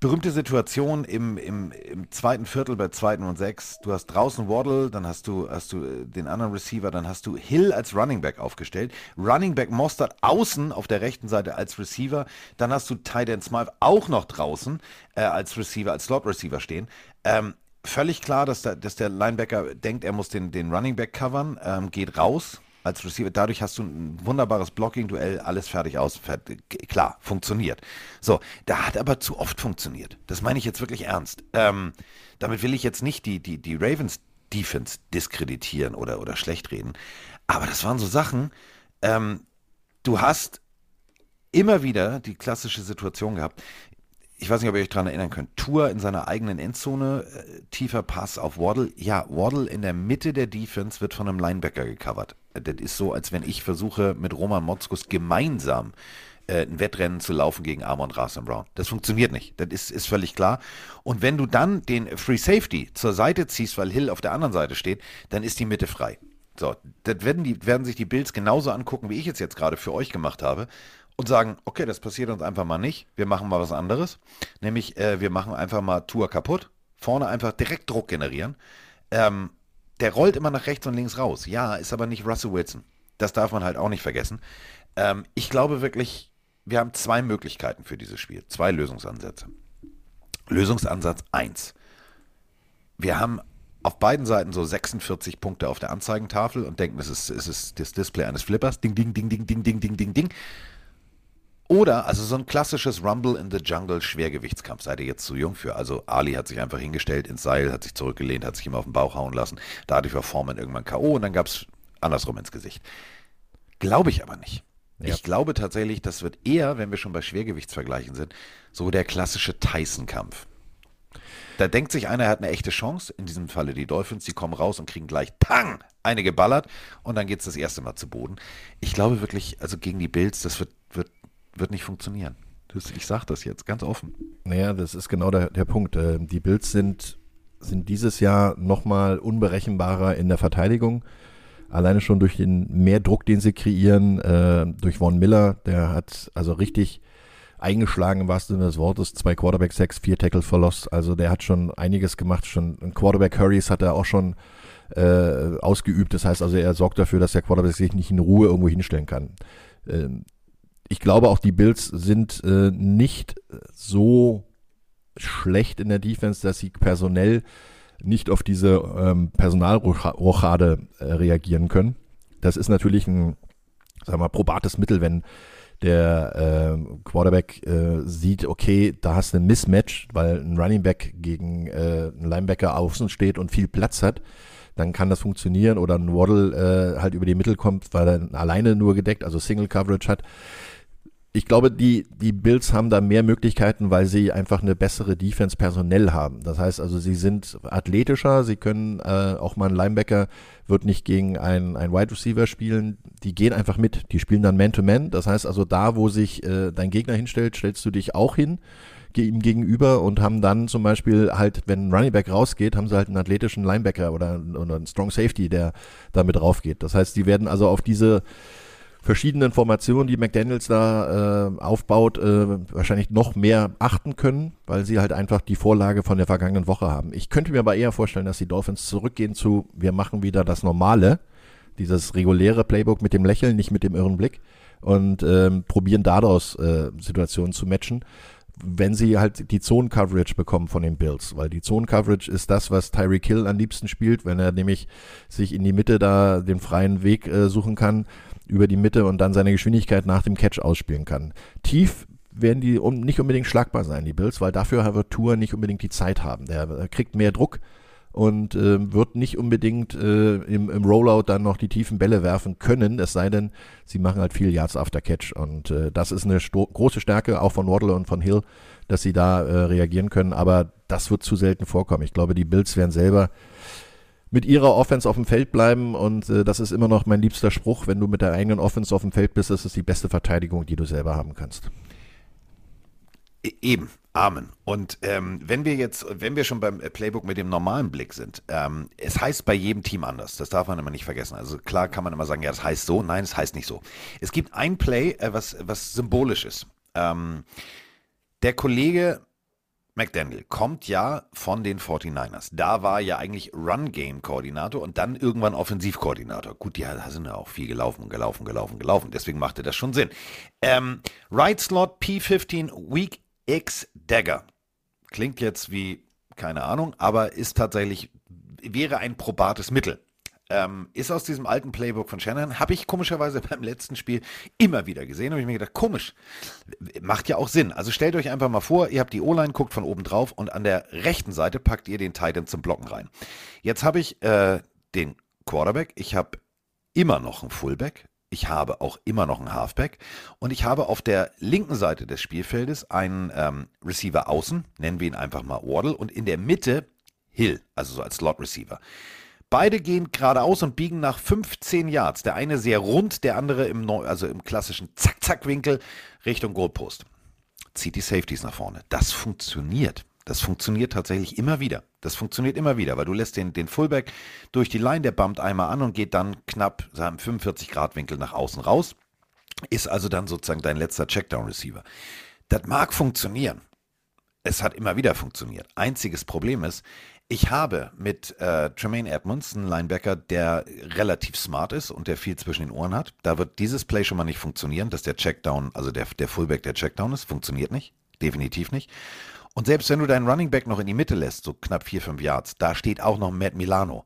Berühmte Situation im, im, im zweiten Viertel bei zweiten und sechs. Du hast draußen Waddle, dann hast du, hast du den anderen Receiver, dann hast du Hill als Running Back aufgestellt. Running Back Mostert außen auf der rechten Seite als Receiver. Dann hast du Tight End Smythe auch noch draußen äh, als Receiver, als Slot Receiver stehen. Ähm, völlig klar, dass, da, dass der Linebacker denkt, er muss den, den Running Back covern, ähm, geht raus als Receiver. Dadurch hast du ein wunderbares Blocking-Duell, alles fertig aus. Fertig, klar, funktioniert. So, da hat aber zu oft funktioniert. Das meine ich jetzt wirklich ernst. Ähm, damit will ich jetzt nicht die, die, die Ravens-Defense diskreditieren oder, oder schlecht reden. Aber das waren so Sachen, ähm, du hast immer wieder die klassische Situation gehabt. Ich weiß nicht, ob ihr euch daran erinnern könnt. Tua in seiner eigenen Endzone, äh, tiefer Pass auf Waddle. Ja, Waddle in der Mitte der Defense wird von einem Linebacker gecovert. Das ist so, als wenn ich versuche, mit Roman Motzkus gemeinsam äh, ein Wettrennen zu laufen gegen Amon-Ra Saint Brown. Das funktioniert nicht. Das ist, ist völlig klar. Und wenn du dann den Free Safety zur Seite ziehst, weil Hill auf der anderen Seite steht, dann ist die Mitte frei. So, das werden, die, werden sich die Bills genauso angucken, wie ich es jetzt gerade für euch gemacht habe. Und sagen, okay, das passiert uns einfach mal nicht. Wir machen mal was anderes. Nämlich, äh, wir machen einfach mal Tour kaputt. Vorne einfach direkt Druck generieren. Ähm, der rollt immer nach rechts und links raus. Ja, ist aber nicht Russell Wilson. Das darf man halt auch nicht vergessen. Ähm, ich glaube wirklich, wir haben zwei Möglichkeiten für dieses Spiel. Zwei Lösungsansätze. Lösungsansatz eins. Wir haben auf beiden Seiten so sechsundvierzig Punkte auf der Anzeigentafel und denken, es ist, es ist das Display eines Flippers. Ding, ding, ding, ding, ding, ding, ding, ding, ding. Oder, also so ein klassisches Rumble in the Jungle Schwergewichtskampf, seid ihr jetzt zu jung für. Also Ali hat sich einfach hingestellt ins Seil, hat sich zurückgelehnt, hat sich ihm auf den Bauch hauen lassen. Dadurch war Foreman irgendwann K O und dann gab es andersrum ins Gesicht. Glaube ich aber nicht. Ja. Ich glaube tatsächlich, das wird eher, wenn wir schon bei Schwergewichtsvergleichen sind, so der klassische Tyson-Kampf. Da denkt sich einer, er hat eine echte Chance, in diesem Falle die Dolphins, die kommen raus und kriegen gleich Tang, eine geballert und dann geht es das erste Mal zu Boden. Ich glaube wirklich, also gegen die Bills, das wird, wird wird nicht funktionieren. Das, ich sage das jetzt ganz offen. Naja, das ist genau der, der Punkt. Äh, die Bills sind, sind dieses Jahr nochmal unberechenbarer in der Verteidigung. Alleine schon durch den mehr Druck, den sie kreieren, äh, durch Von Miller, der hat also richtig eingeschlagen im wahrsten Sinne des Wortes. Zwei Quarterback-Sacks, vier Tackle-for-Loss. Also der hat schon einiges gemacht. Schon Quarterback-Hurries hat er auch schon äh, ausgeübt. Das heißt also, er sorgt dafür, dass der Quarterback sich nicht in Ruhe irgendwo hinstellen kann. Ähm, Ich glaube auch, die Bills sind äh, nicht so schlecht in der Defense, dass sie personell nicht auf diese ähm, Personalrochade äh, reagieren können. Das ist natürlich ein, sagen wir mal, probates Mittel, wenn der äh, Quarterback äh, sieht, okay, da hast du ein Mismatch, weil ein Running Back gegen äh, einen Linebacker außen steht und viel Platz hat. Dann kann das funktionieren oder ein Waddle äh, halt über die Mittel kommt, weil er alleine nur gedeckt, also Single Coverage hat. Ich glaube, die, die Bills haben da mehr Möglichkeiten, weil sie einfach eine bessere Defense personell haben. Das heißt also, sie sind athletischer, sie können äh, auch mal ein Linebacker wird nicht gegen einen, einen Wide Receiver spielen. Die gehen einfach mit, die spielen dann Man-to-Man. Das heißt also, da wo sich äh, dein Gegner hinstellt, stellst du dich auch hin. ihm gegenüber und haben dann zum Beispiel halt, wenn ein Running Back rausgeht, haben sie halt einen athletischen Linebacker oder, oder einen Strong Safety, der damit raufgeht. Das heißt, die werden also auf diese verschiedenen Formationen, die McDaniels da äh, aufbaut, äh, wahrscheinlich noch mehr achten können, weil sie halt einfach die Vorlage von der vergangenen Woche haben. Ich könnte mir aber eher vorstellen, dass die Dolphins zurückgehen zu, wir machen wieder das normale, dieses reguläre Playbook mit dem Lächeln, nicht mit dem irren Blick und ähm, probieren daraus äh, Situationen zu matchen, wenn sie halt die Zone-Coverage bekommen von den Bills, weil die Zone-Coverage ist das, was Tyreek Hill am liebsten spielt, wenn er nämlich sich in die Mitte da den freien Weg äh, suchen kann, über die Mitte und dann seine Geschwindigkeit nach dem Catch ausspielen kann. Tief werden die um, nicht unbedingt schlagbar sein, die Bills, weil dafür wird Tour nicht unbedingt die Zeit haben. Der, der kriegt mehr Druck und äh, wird nicht unbedingt äh, im, im Rollout dann noch die tiefen Bälle werfen können, es sei denn, sie machen halt viel Yards after Catch und äh, das ist eine sto- große Stärke auch von Waddle und von Hill, dass sie da äh, reagieren können, aber das wird zu selten vorkommen. Ich glaube, die Bills werden selber mit ihrer Offense auf dem Feld bleiben und äh, das ist immer noch mein liebster Spruch, wenn du mit der eigenen Offense auf dem Feld bist, das ist die beste Verteidigung, die du selber haben kannst. Eben. Amen. Und ähm, wenn wir jetzt, wenn wir schon beim Playbook mit dem normalen Blick sind, ähm, es heißt bei jedem Team anders. Das darf man immer nicht vergessen. Also klar kann man immer sagen, ja, das heißt so. Nein, es heißt nicht so. Es gibt ein Play, äh, was, was symbolisch ist. Ähm, der Kollege McDaniel kommt ja von den forty-niners. Da war ja eigentlich Run-Game-Koordinator und dann irgendwann Offensivkoordinator. Gut, ja, da sind ja auch viel gelaufen, gelaufen, gelaufen, gelaufen. Deswegen machte das schon Sinn. Ähm, Right Slot P fünfzehn Week X Dagger. Klingt jetzt wie, keine Ahnung, aber ist tatsächlich, wäre ein probates Mittel. Ähm, ist aus diesem alten Playbook von Shanahan, habe ich komischerweise beim letzten Spiel immer wieder gesehen, habe ich mir gedacht, komisch, macht ja auch Sinn. Also stellt euch einfach mal vor, ihr habt die O-Line, guckt von oben drauf und an der rechten Seite packt ihr den Tight End zum Blocken rein. Jetzt habe ich äh, den Quarterback, ich habe immer noch einen Fullback, ich habe auch immer noch einen Halfback und ich habe auf der linken Seite des Spielfeldes einen ähm, Receiver außen, nennen wir ihn einfach mal Waddle, und in der Mitte Hill, also so als Slot-Receiver. Beide gehen geradeaus und biegen nach fünfzehn Yards. Der eine sehr rund, der andere im, Neu- also im klassischen Zack-Zack-Winkel Richtung Goalpost. Zieht die Safeties nach vorne. Das funktioniert. Das funktioniert tatsächlich immer wieder. Das funktioniert immer wieder, weil du lässt den, den Fullback durch die Line, der bumpt einmal an und geht dann knapp seinem fünfundvierzig Grad Winkel nach außen raus. Ist also dann sozusagen dein letzter Checkdown-Receiver. Das mag funktionieren. Es hat immer wieder funktioniert. Einziges Problem ist, ich habe mit äh, Tremaine Edmonds einen Linebacker, der relativ smart ist und der viel zwischen den Ohren hat. Da wird dieses Play schon mal nicht funktionieren, dass der Checkdown, also der, der Fullback der Checkdown ist, funktioniert nicht. Definitiv nicht. Und selbst wenn du deinen Running Back noch in die Mitte lässt, so knapp vier, fünf Yards, da steht auch noch Matt Milano.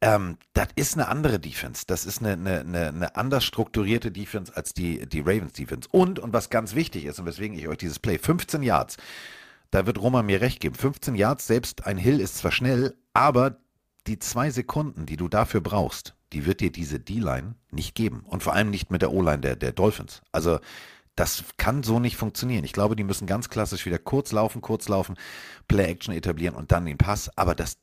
Ähm, das ist eine andere Defense. Das ist eine, eine, eine, eine anders strukturierte Defense als die, die Ravens Defense. Und, und was ganz wichtig ist und weswegen ich euch dieses Play, fünfzehn Yards, da wird Roman mir recht geben, fünfzehn Yards, selbst ein Hill ist zwar schnell, aber die zwei Sekunden, die du dafür brauchst, die wird dir diese D-Line nicht geben. Und vor allem nicht mit der O-Line der, der Dolphins. Also, das kann so nicht funktionieren. Ich glaube, die müssen ganz klassisch wieder kurz laufen, kurz laufen, Play-Action etablieren und dann den Pass. Aber das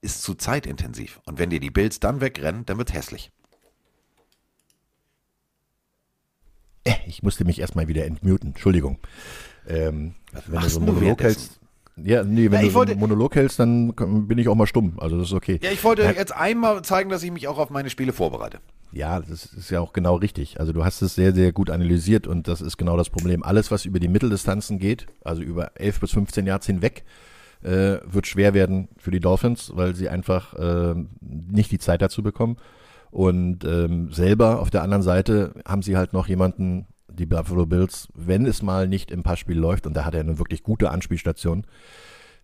ist zu zeitintensiv. Und wenn dir die Bills dann wegrennen, dann wird es hässlich. Ich musste mich erstmal wieder entmuten. Entschuldigung. Ähm, wenn du so einen Monolog hältst, ja, nee, wenn ja, du wollte, so einen Monolog hältst, dann bin ich auch mal stumm. Also das ist okay. Ja, ich wollte ja. jetzt einmal zeigen, dass ich mich auch auf meine Spiele vorbereite. Ja, das ist ja auch genau richtig. Also du hast es sehr, sehr gut analysiert und das ist genau das Problem. Alles, was über die Mitteldistanzen geht, also über elf bis fünfzehn Yards hinweg, äh, wird schwer werden für die Dolphins, weil sie einfach äh, nicht die Zeit dazu bekommen. Und ähm, selber auf der anderen Seite haben sie halt noch jemanden, die Buffalo Bills, wenn es mal nicht im Passspiel läuft, und da hat er eine wirklich gute Anspielstation,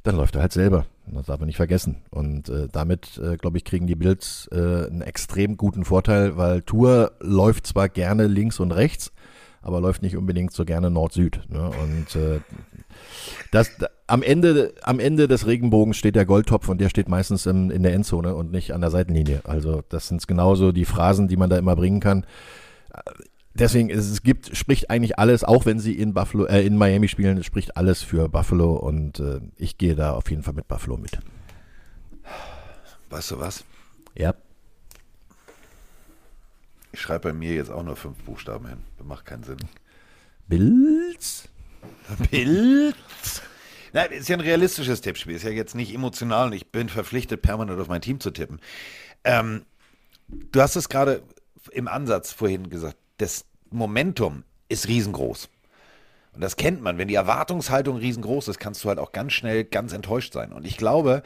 dann läuft er halt selber. Das darf man nicht vergessen. Und äh, damit, äh, glaube ich, kriegen die Bills äh, einen extrem guten Vorteil, weil Tour läuft zwar gerne links und rechts, aber läuft nicht unbedingt so gerne Nord-Süd. Ne? Und äh, das, da, am Ende, am Ende des Regenbogens steht der Goldtopf und der steht meistens im, in der Endzone und nicht an der Seitenlinie. Also das sind genauso die Phrasen, die man da immer bringen kann. Deswegen, es gibt, spricht eigentlich alles, auch wenn sie in Buffalo, äh, in Miami spielen, es spricht alles für Buffalo und äh, ich gehe da auf jeden Fall mit Buffalo mit. Weißt du was? Ja. Ich schreibe bei mir jetzt auch nur fünf Buchstaben hin. Das macht keinen Sinn. Bills? Pilz? Nein, ist ja ein realistisches Tippspiel. Ist ja jetzt nicht emotional und ich bin verpflichtet, permanent auf mein Team zu tippen. Ähm, du hast es gerade im Ansatz vorhin gesagt, das Momentum ist riesengroß. Und das kennt man. Wenn die Erwartungshaltung riesengroß ist, kannst du halt auch ganz schnell ganz enttäuscht sein. Und ich glaube,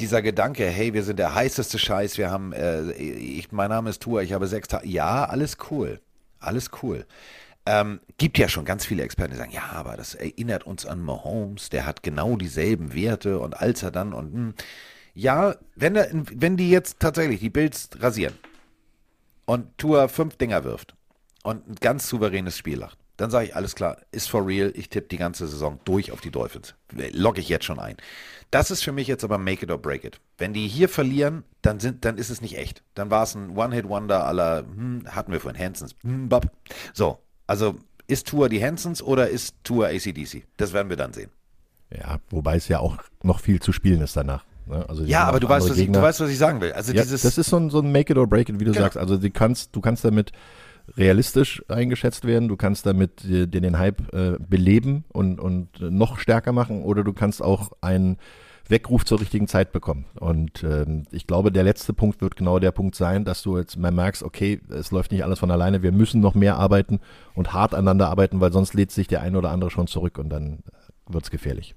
dieser Gedanke, hey, wir sind der heißeste Scheiß, wir haben, äh, ich, mein Name ist Tua, ich habe sechs Tage. Ja, alles cool. Alles cool. Ähm, gibt ja schon ganz viele Experten, die sagen, ja, aber das erinnert uns an Mahomes, der hat genau dieselben Werte und als er dann und mh. Ja, wenn, der, wenn die jetzt tatsächlich die Bills rasieren und Tua fünf Dinger wirft und ein ganz souveränes Spiel macht, dann sage ich, alles klar, ist for real, ich tippe die ganze Saison durch auf die Dolphins. Logge ich jetzt schon ein. Das ist für mich jetzt aber make it or break it. Wenn die hier verlieren, dann, sind, dann ist es nicht echt. Dann war es ein One-Hit-Wonder à la, hm, hatten wir vorhin, Hansons, hm, bap. So, also ist Tua die Hansons oder ist Tua A C D C? Das werden wir dann sehen. Ja, wobei es ja auch noch viel zu spielen ist danach. Ne? Also ja, aber du weißt, was ich, du weißt, was ich sagen will. Also ja, dieses das ist so ein, so ein make it or break it, wie du genau sagst. Also du kannst, du kannst damit realistisch eingeschätzt werden, du kannst damit dir den Hype äh, beleben und, und noch stärker machen oder du kannst auch einen Weckruf zur richtigen Zeit bekommen und ähm, ich glaube, der letzte Punkt wird genau der Punkt sein, dass du jetzt mal merkst, okay, es läuft nicht alles von alleine, wir müssen noch mehr arbeiten und hart aneinander arbeiten, weil sonst lädt sich der eine oder andere schon zurück und dann wird es gefährlich.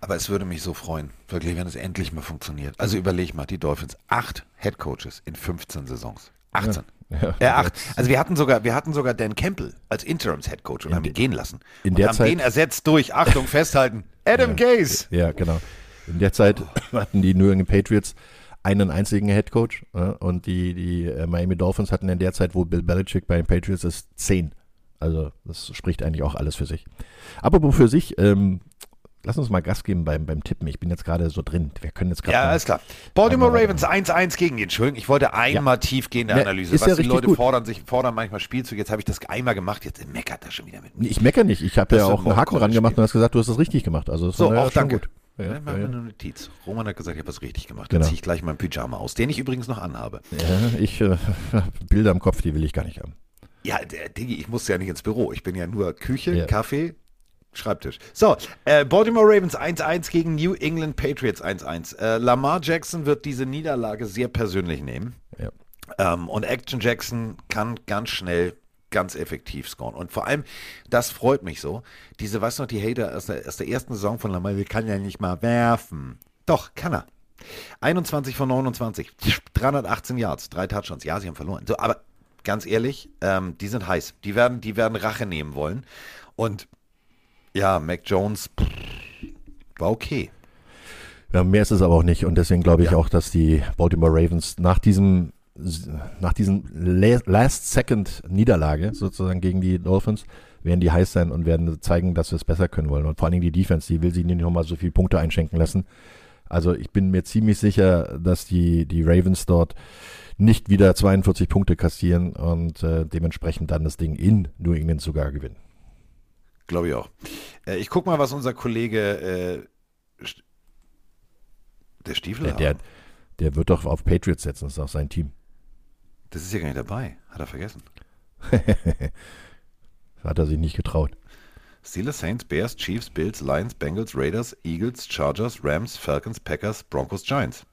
Aber es würde mich so freuen, wirklich, wenn es endlich mal funktioniert. Also überleg mal, die Dolphins, acht Headcoaches in fünfzehn Saisons. achtzehn. Ja. Ja, äh, acht. Also wir hatten sogar, wir hatten sogar Dan Campbell als Interims-Headcoach und haben ihn gehen lassen. In der und haben Zeit, den ersetzt durch, Achtung, festhalten, Adam Gase. Ja, ja, genau. In der Zeit hatten die New England Patriots einen einzigen Headcoach und die, die Miami Dolphins hatten in der Zeit, wo Bill Belichick bei den Patriots ist, zehn. Also das spricht eigentlich auch alles für sich. Apropos für sich, ähm, lass uns mal Gas geben beim, beim Tippen. Ich bin jetzt gerade so drin. Wir können jetzt gerade. Ja, alles klar. Baltimore Ravens eins eins gegen die. Entschuldigung, ich wollte einmal ja. tief gehen in der Analyse. Ist ja was die Leute gut. fordern sich, fordern manchmal Spielzug. Jetzt habe ich das einmal gemacht. Jetzt meckert er schon wieder mit mir. Ich meckere nicht. Ich habe ja auch einen Haken ran gemacht und hast gesagt, du hast das richtig gemacht. Also das so, war ja auch schon danke. Gut. Ja, ja, ja. Eine Notiz. Roman hat gesagt, ich habe was richtig gemacht. Dann genau. ziehe ich gleich meinen Pyjama aus, den ich übrigens noch anhabe. Ja, ich äh, Bilder im Kopf, die will ich gar nicht haben. Ja, der Diggi, ich musste ja nicht ins Büro. Ich bin ja nur Küche, ja. Kaffee. Schreibtisch. So, äh, Baltimore Ravens eins eins gegen New England Patriots eins eins. Äh, Lamar Jackson wird diese Niederlage sehr persönlich nehmen. Ja. Ähm, und Action Jackson kann ganz schnell, ganz effektiv scoren. Und vor allem, das freut mich so, diese, weißt du noch, die Hater aus der, aus der ersten Saison von Lamar, wir kann ja nicht mal werfen. Doch, kann er. einundzwanzig von neunundzwanzig, dreihundertachtzehn Yards, drei Touchdowns. Ja, sie haben verloren. So, aber ganz ehrlich, ähm, die sind heiß. Die werden, die werden Rache nehmen wollen. Und ja, Mac Jones pff, war okay. Ja, mehr ist es aber auch nicht. Und deswegen glaube ich ja. auch, dass die Baltimore Ravens nach diesem nach diesem Last-Second-Niederlage sozusagen gegen die Dolphins werden die heiß sein und werden zeigen, dass wir es besser können wollen. Und vor allen Dingen die Defense, die will sie nicht nochmal so viele Punkte einschenken lassen. Also ich bin mir ziemlich sicher, dass die, die Ravens dort nicht wieder zweiundvierzig Punkte kassieren und äh, dementsprechend dann das Ding in New England sogar gewinnen. Glaube ich auch. Äh, ich guck mal, was unser Kollege äh, St- der Stiefel der, der, der wird doch auf Patriots setzen, das ist auch sein Team. Das ist ja gar nicht dabei. Hat er vergessen. Hat er sich nicht getraut. Steelers, Saints, Bears, Chiefs, Bills, Lions, Bengals, Raiders, Eagles, Chargers, Rams, Falcons, Packers, Broncos, Giants.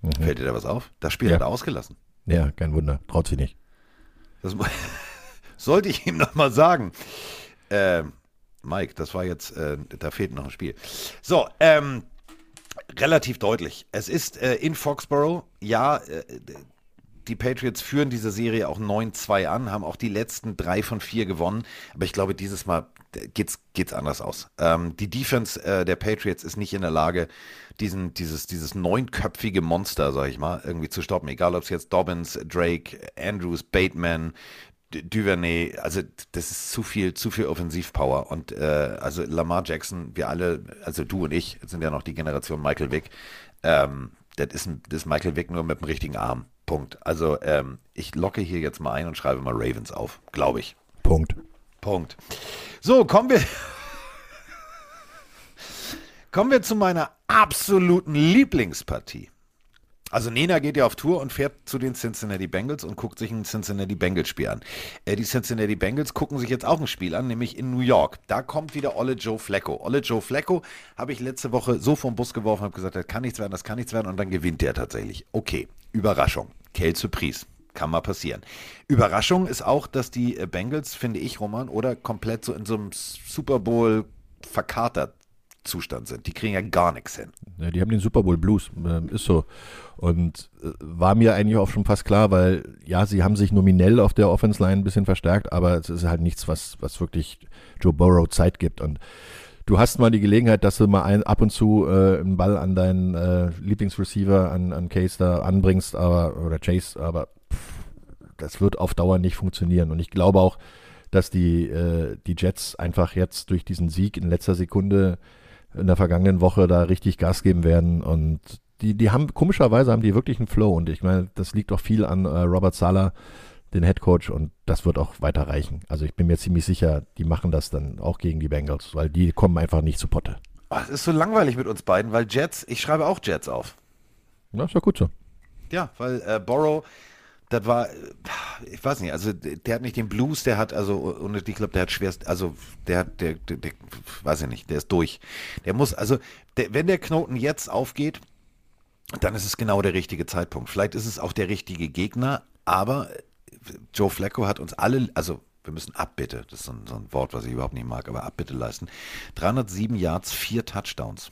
Mhm. Fällt dir da was auf? Das Spiel ja. hat er ausgelassen. Ja, kein Wunder. Traut sich nicht. Das sollte ich ihm nochmal sagen. Ähm, Mike, das war jetzt, äh, da fehlt noch ein Spiel. So, ähm, relativ deutlich. Es ist äh, in Foxborough, ja, äh, die Patriots führen diese Serie auch neun zwei an, haben auch die letzten drei von vier gewonnen, aber ich glaube, dieses Mal geht's, geht's anders aus. Ähm, die Defense äh, der Patriots ist nicht in der Lage, diesen, dieses, dieses neunköpfige Monster, sag ich mal, irgendwie zu stoppen, egal ob es jetzt Dobbins, Drake, Andrews, Bateman, Duvernay, also das ist zu viel, zu viel Offensivpower und äh, also Lamar Jackson, wir alle, also du und ich sind ja noch die Generation Michael Vick, ähm, das ist ein, das ist Michael Vick nur mit dem richtigen Arm, Punkt. Also ähm, ich locke hier jetzt mal ein und schreibe mal Ravens auf, glaube ich. Punkt. Punkt. So, kommen wir kommen wir zu meiner absoluten Lieblingspartie. Also Nena geht ja auf Tour und fährt zu den Cincinnati Bengals und guckt sich ein Cincinnati Bengals Spiel an. Äh, die Cincinnati Bengals gucken sich jetzt auch ein Spiel an, nämlich in New York. Da kommt wieder Olle Joe Flacco. Olle Joe Flacco habe ich letzte Woche so vom Bus geworfen, habe gesagt, das kann nichts werden, das kann nichts werden und dann gewinnt der tatsächlich. Okay, Überraschung. Quelle Surprise. Kann mal passieren. Überraschung ist auch, dass die Bengals, finde ich, Roman, oder komplett so in so einem Super Bowl verkatert Zustand sind. Die kriegen ja gar nichts hin. Ja, die haben den Super Bowl Blues, ist so. Und war mir eigentlich auch schon fast klar, weil ja, sie haben sich nominell auf der Offense Line ein bisschen verstärkt, aber es ist halt nichts, was, was wirklich Joe Burrow Zeit gibt. Und du hast mal die Gelegenheit, dass du mal ein, ab und zu äh, einen Ball an deinen äh, Lieblingsreceiver, an, an Case da anbringst, aber oder Chase, aber pff, das wird auf Dauer nicht funktionieren. Und ich glaube auch, dass die, äh, die Jets einfach jetzt durch diesen Sieg in letzter Sekunde in der vergangenen Woche da richtig Gas geben werden und die, die haben, komischerweise haben die wirklich einen Flow und ich meine, das liegt auch viel an äh, Robert Saleh, den Headcoach und das wird auch weiter reichen. Also ich bin mir ziemlich sicher, die machen das dann auch gegen die Bengals, weil die kommen einfach nicht zu Potte. Oh, das ist so langweilig mit uns beiden, weil Jets, ich schreibe auch Jets auf. Ja, ist doch gut so. Ja, weil äh, Burrow, das war, ich weiß nicht, also der hat nicht den Blues, der hat, also, und ich glaube, der hat schwerst, also, der hat, der, der, der, weiß ich nicht, der ist durch. Der muss, also, der, wenn der Knoten jetzt aufgeht, dann ist es genau der richtige Zeitpunkt. Vielleicht ist es auch der richtige Gegner, aber Joe Flacco hat uns alle, also, wir müssen Abbitte, das ist so ein, so ein Wort, was ich überhaupt nicht mag, aber Abbitte leisten. dreihundertsieben Yards, vier Touchdowns.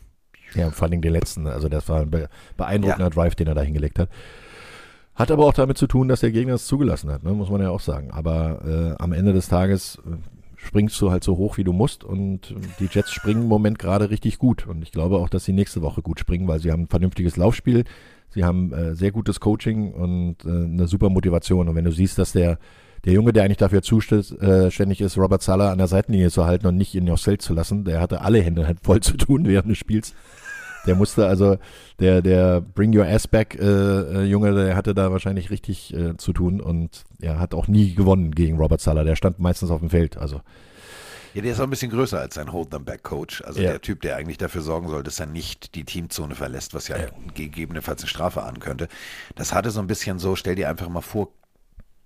Ja, vor allem den letzten, also, das war ein beeindruckender ja. Drive, den er da hingelegt hat. Hat aber auch damit zu tun, dass der Gegner es zugelassen hat, ne? Muss man ja auch sagen. Aber äh, am Ende des Tages springst du halt so hoch, wie du musst und die Jets springen im Moment gerade richtig gut und ich glaube auch, dass sie nächste Woche gut springen, weil sie haben ein vernünftiges Laufspiel, sie haben äh, sehr gutes Coaching und äh, eine super Motivation und wenn du siehst, dass der der Junge, der eigentlich dafür zuständig ist, Robert Saleh an der Seitenlinie zu halten und nicht ihn aufs Feld zu lassen, der hatte alle Hände halt voll zu tun während des Spiels. Der musste also, der, der Bring Your Ass Back äh, Junge, der hatte da wahrscheinlich richtig äh, zu tun und er hat auch nie gewonnen gegen Robert Saleh. Der stand meistens auf dem Feld. Also. Ja, der ist auch ein bisschen größer als sein Hold-Them-Back-Coach. Also ja. Der Typ, der eigentlich dafür sorgen soll, dass er nicht die Teamzone verlässt, was ja, ja. gegebenenfalls eine Strafe ahnen könnte. Das hatte so ein bisschen so, stell dir einfach mal vor,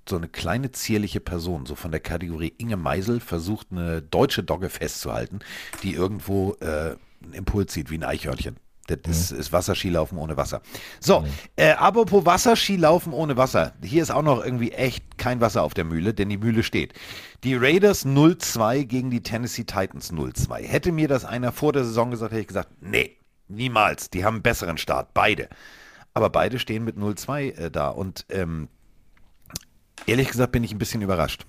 so eine kleine zierliche Person, so von der Kategorie Inge Meisel, versucht eine deutsche Dogge festzuhalten, die irgendwo äh, einen Impuls zieht, wie ein Eichhörnchen. Das mhm. ist, ist Wasserskilaufen ohne Wasser. So, mhm. äh, apropos Wasserskilaufen ohne Wasser. Hier ist auch noch irgendwie echt kein Wasser auf der Mühle, denn die Mühle steht. Die Raiders null zwei gegen die Tennessee Titans null zwei. Hätte mir das einer vor der Saison gesagt, hätte ich gesagt, nee, niemals. Die haben einen besseren Start, beide. Aber beide stehen mit null zwei äh, da. Und ähm, ehrlich gesagt bin ich ein bisschen überrascht.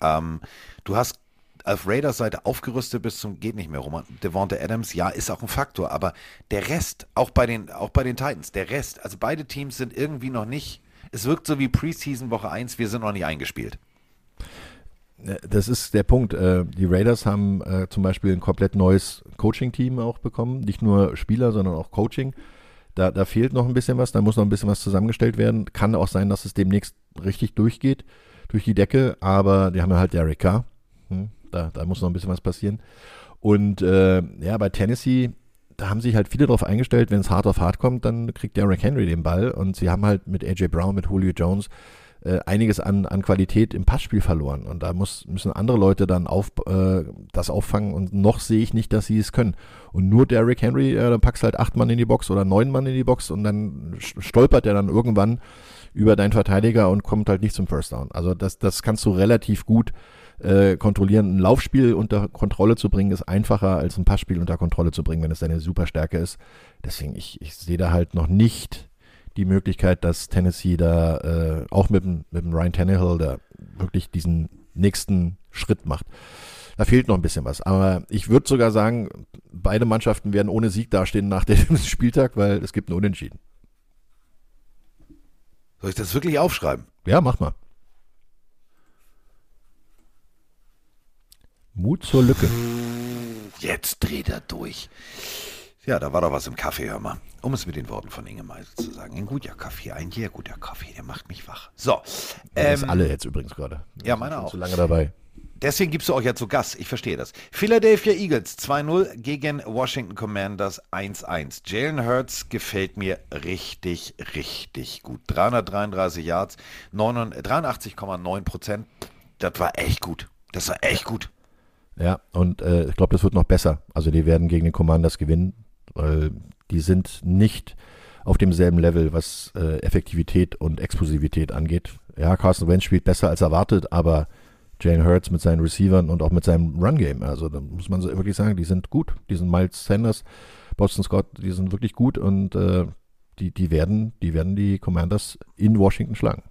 Ähm, du hast auf Raiders Seite aufgerüstet bis zum geht nicht mehr rum. Davante Adams, ja, ist auch ein Faktor, aber der Rest, auch bei den auch bei den Titans, der Rest, also beide Teams sind irgendwie noch nicht, es wirkt so wie Preseason Woche eins, wir sind noch nicht eingespielt. Das ist der Punkt. Die Raiders haben zum Beispiel ein komplett neues Coaching-Team auch bekommen, nicht nur Spieler, sondern auch Coaching. Da, da fehlt noch ein bisschen was, da muss noch ein bisschen was zusammengestellt werden. Kann auch sein, dass es demnächst richtig durchgeht, durch die Decke, aber die haben ja halt Derek Carr. Hm? Da, da muss noch ein bisschen was passieren. Und äh, ja, bei Tennessee, da haben sich halt viele darauf eingestellt, wenn es hart auf hart kommt, dann kriegt Derrick Henry den Ball. Und sie haben halt mit A J Brown, mit Julio Jones äh, einiges an, an Qualität im Passspiel verloren. Und da muss, müssen andere Leute dann auf, äh, das auffangen. Und noch sehe ich nicht, dass sie es können. Und nur Derrick Henry, äh, dann packst halt acht Mann in die Box oder neun Mann in die Box und dann stolpert er dann irgendwann über deinen Verteidiger und kommt halt nicht zum First Down. Also das, das kannst du relativ gut Äh, kontrollieren. Ein Laufspiel unter Kontrolle zu bringen, ist einfacher als ein Passspiel unter Kontrolle zu bringen, wenn es deine Superstärke ist. Deswegen, ich, ich sehe da halt noch nicht die Möglichkeit, dass Tennessee da äh, auch mit dem, mit dem Ryan Tannehill da wirklich diesen nächsten Schritt macht. Da fehlt noch ein bisschen was. Aber ich würde sogar sagen, beide Mannschaften werden ohne Sieg dastehen nach dem Spieltag, weil es gibt einen Unentschieden. Soll ich das wirklich aufschreiben? Ja, mach mal. Mut zur Lücke. Jetzt dreht er durch. Ja, da war doch was im Kaffee, hör mal. Um es mit den Worten von Inge Meisel zu sagen. Ein guter Kaffee, ein sehr guter Kaffee, der macht mich wach. So. Ähm, das alle jetzt übrigens gerade. Ja, meiner auch. Zu lange dabei. Deswegen gibst du euch ja zu Gast, ich verstehe das. Philadelphia Eagles zwei null gegen Washington Commanders eins eins. Jalen Hurts gefällt mir richtig, richtig gut. dreihundertdreiunddreißig Yards, dreiundachtzig Komma neun Prozent. Das war echt gut. Das war echt gut. Ja, und äh, ich glaube, das wird noch besser. Also die werden gegen den Commanders gewinnen, weil die sind nicht auf demselben Level, was äh, Effektivität und Explosivität angeht. Ja, Carson Wentz spielt besser als erwartet, aber Jalen Hurts mit seinen Receivern und auch mit seinem Run-Game, also da muss man so wirklich sagen, die sind gut. Die sind Miles Sanders, Boston Scott, die sind wirklich gut und äh, die, die, werden, die werden die Commanders in Washington schlagen.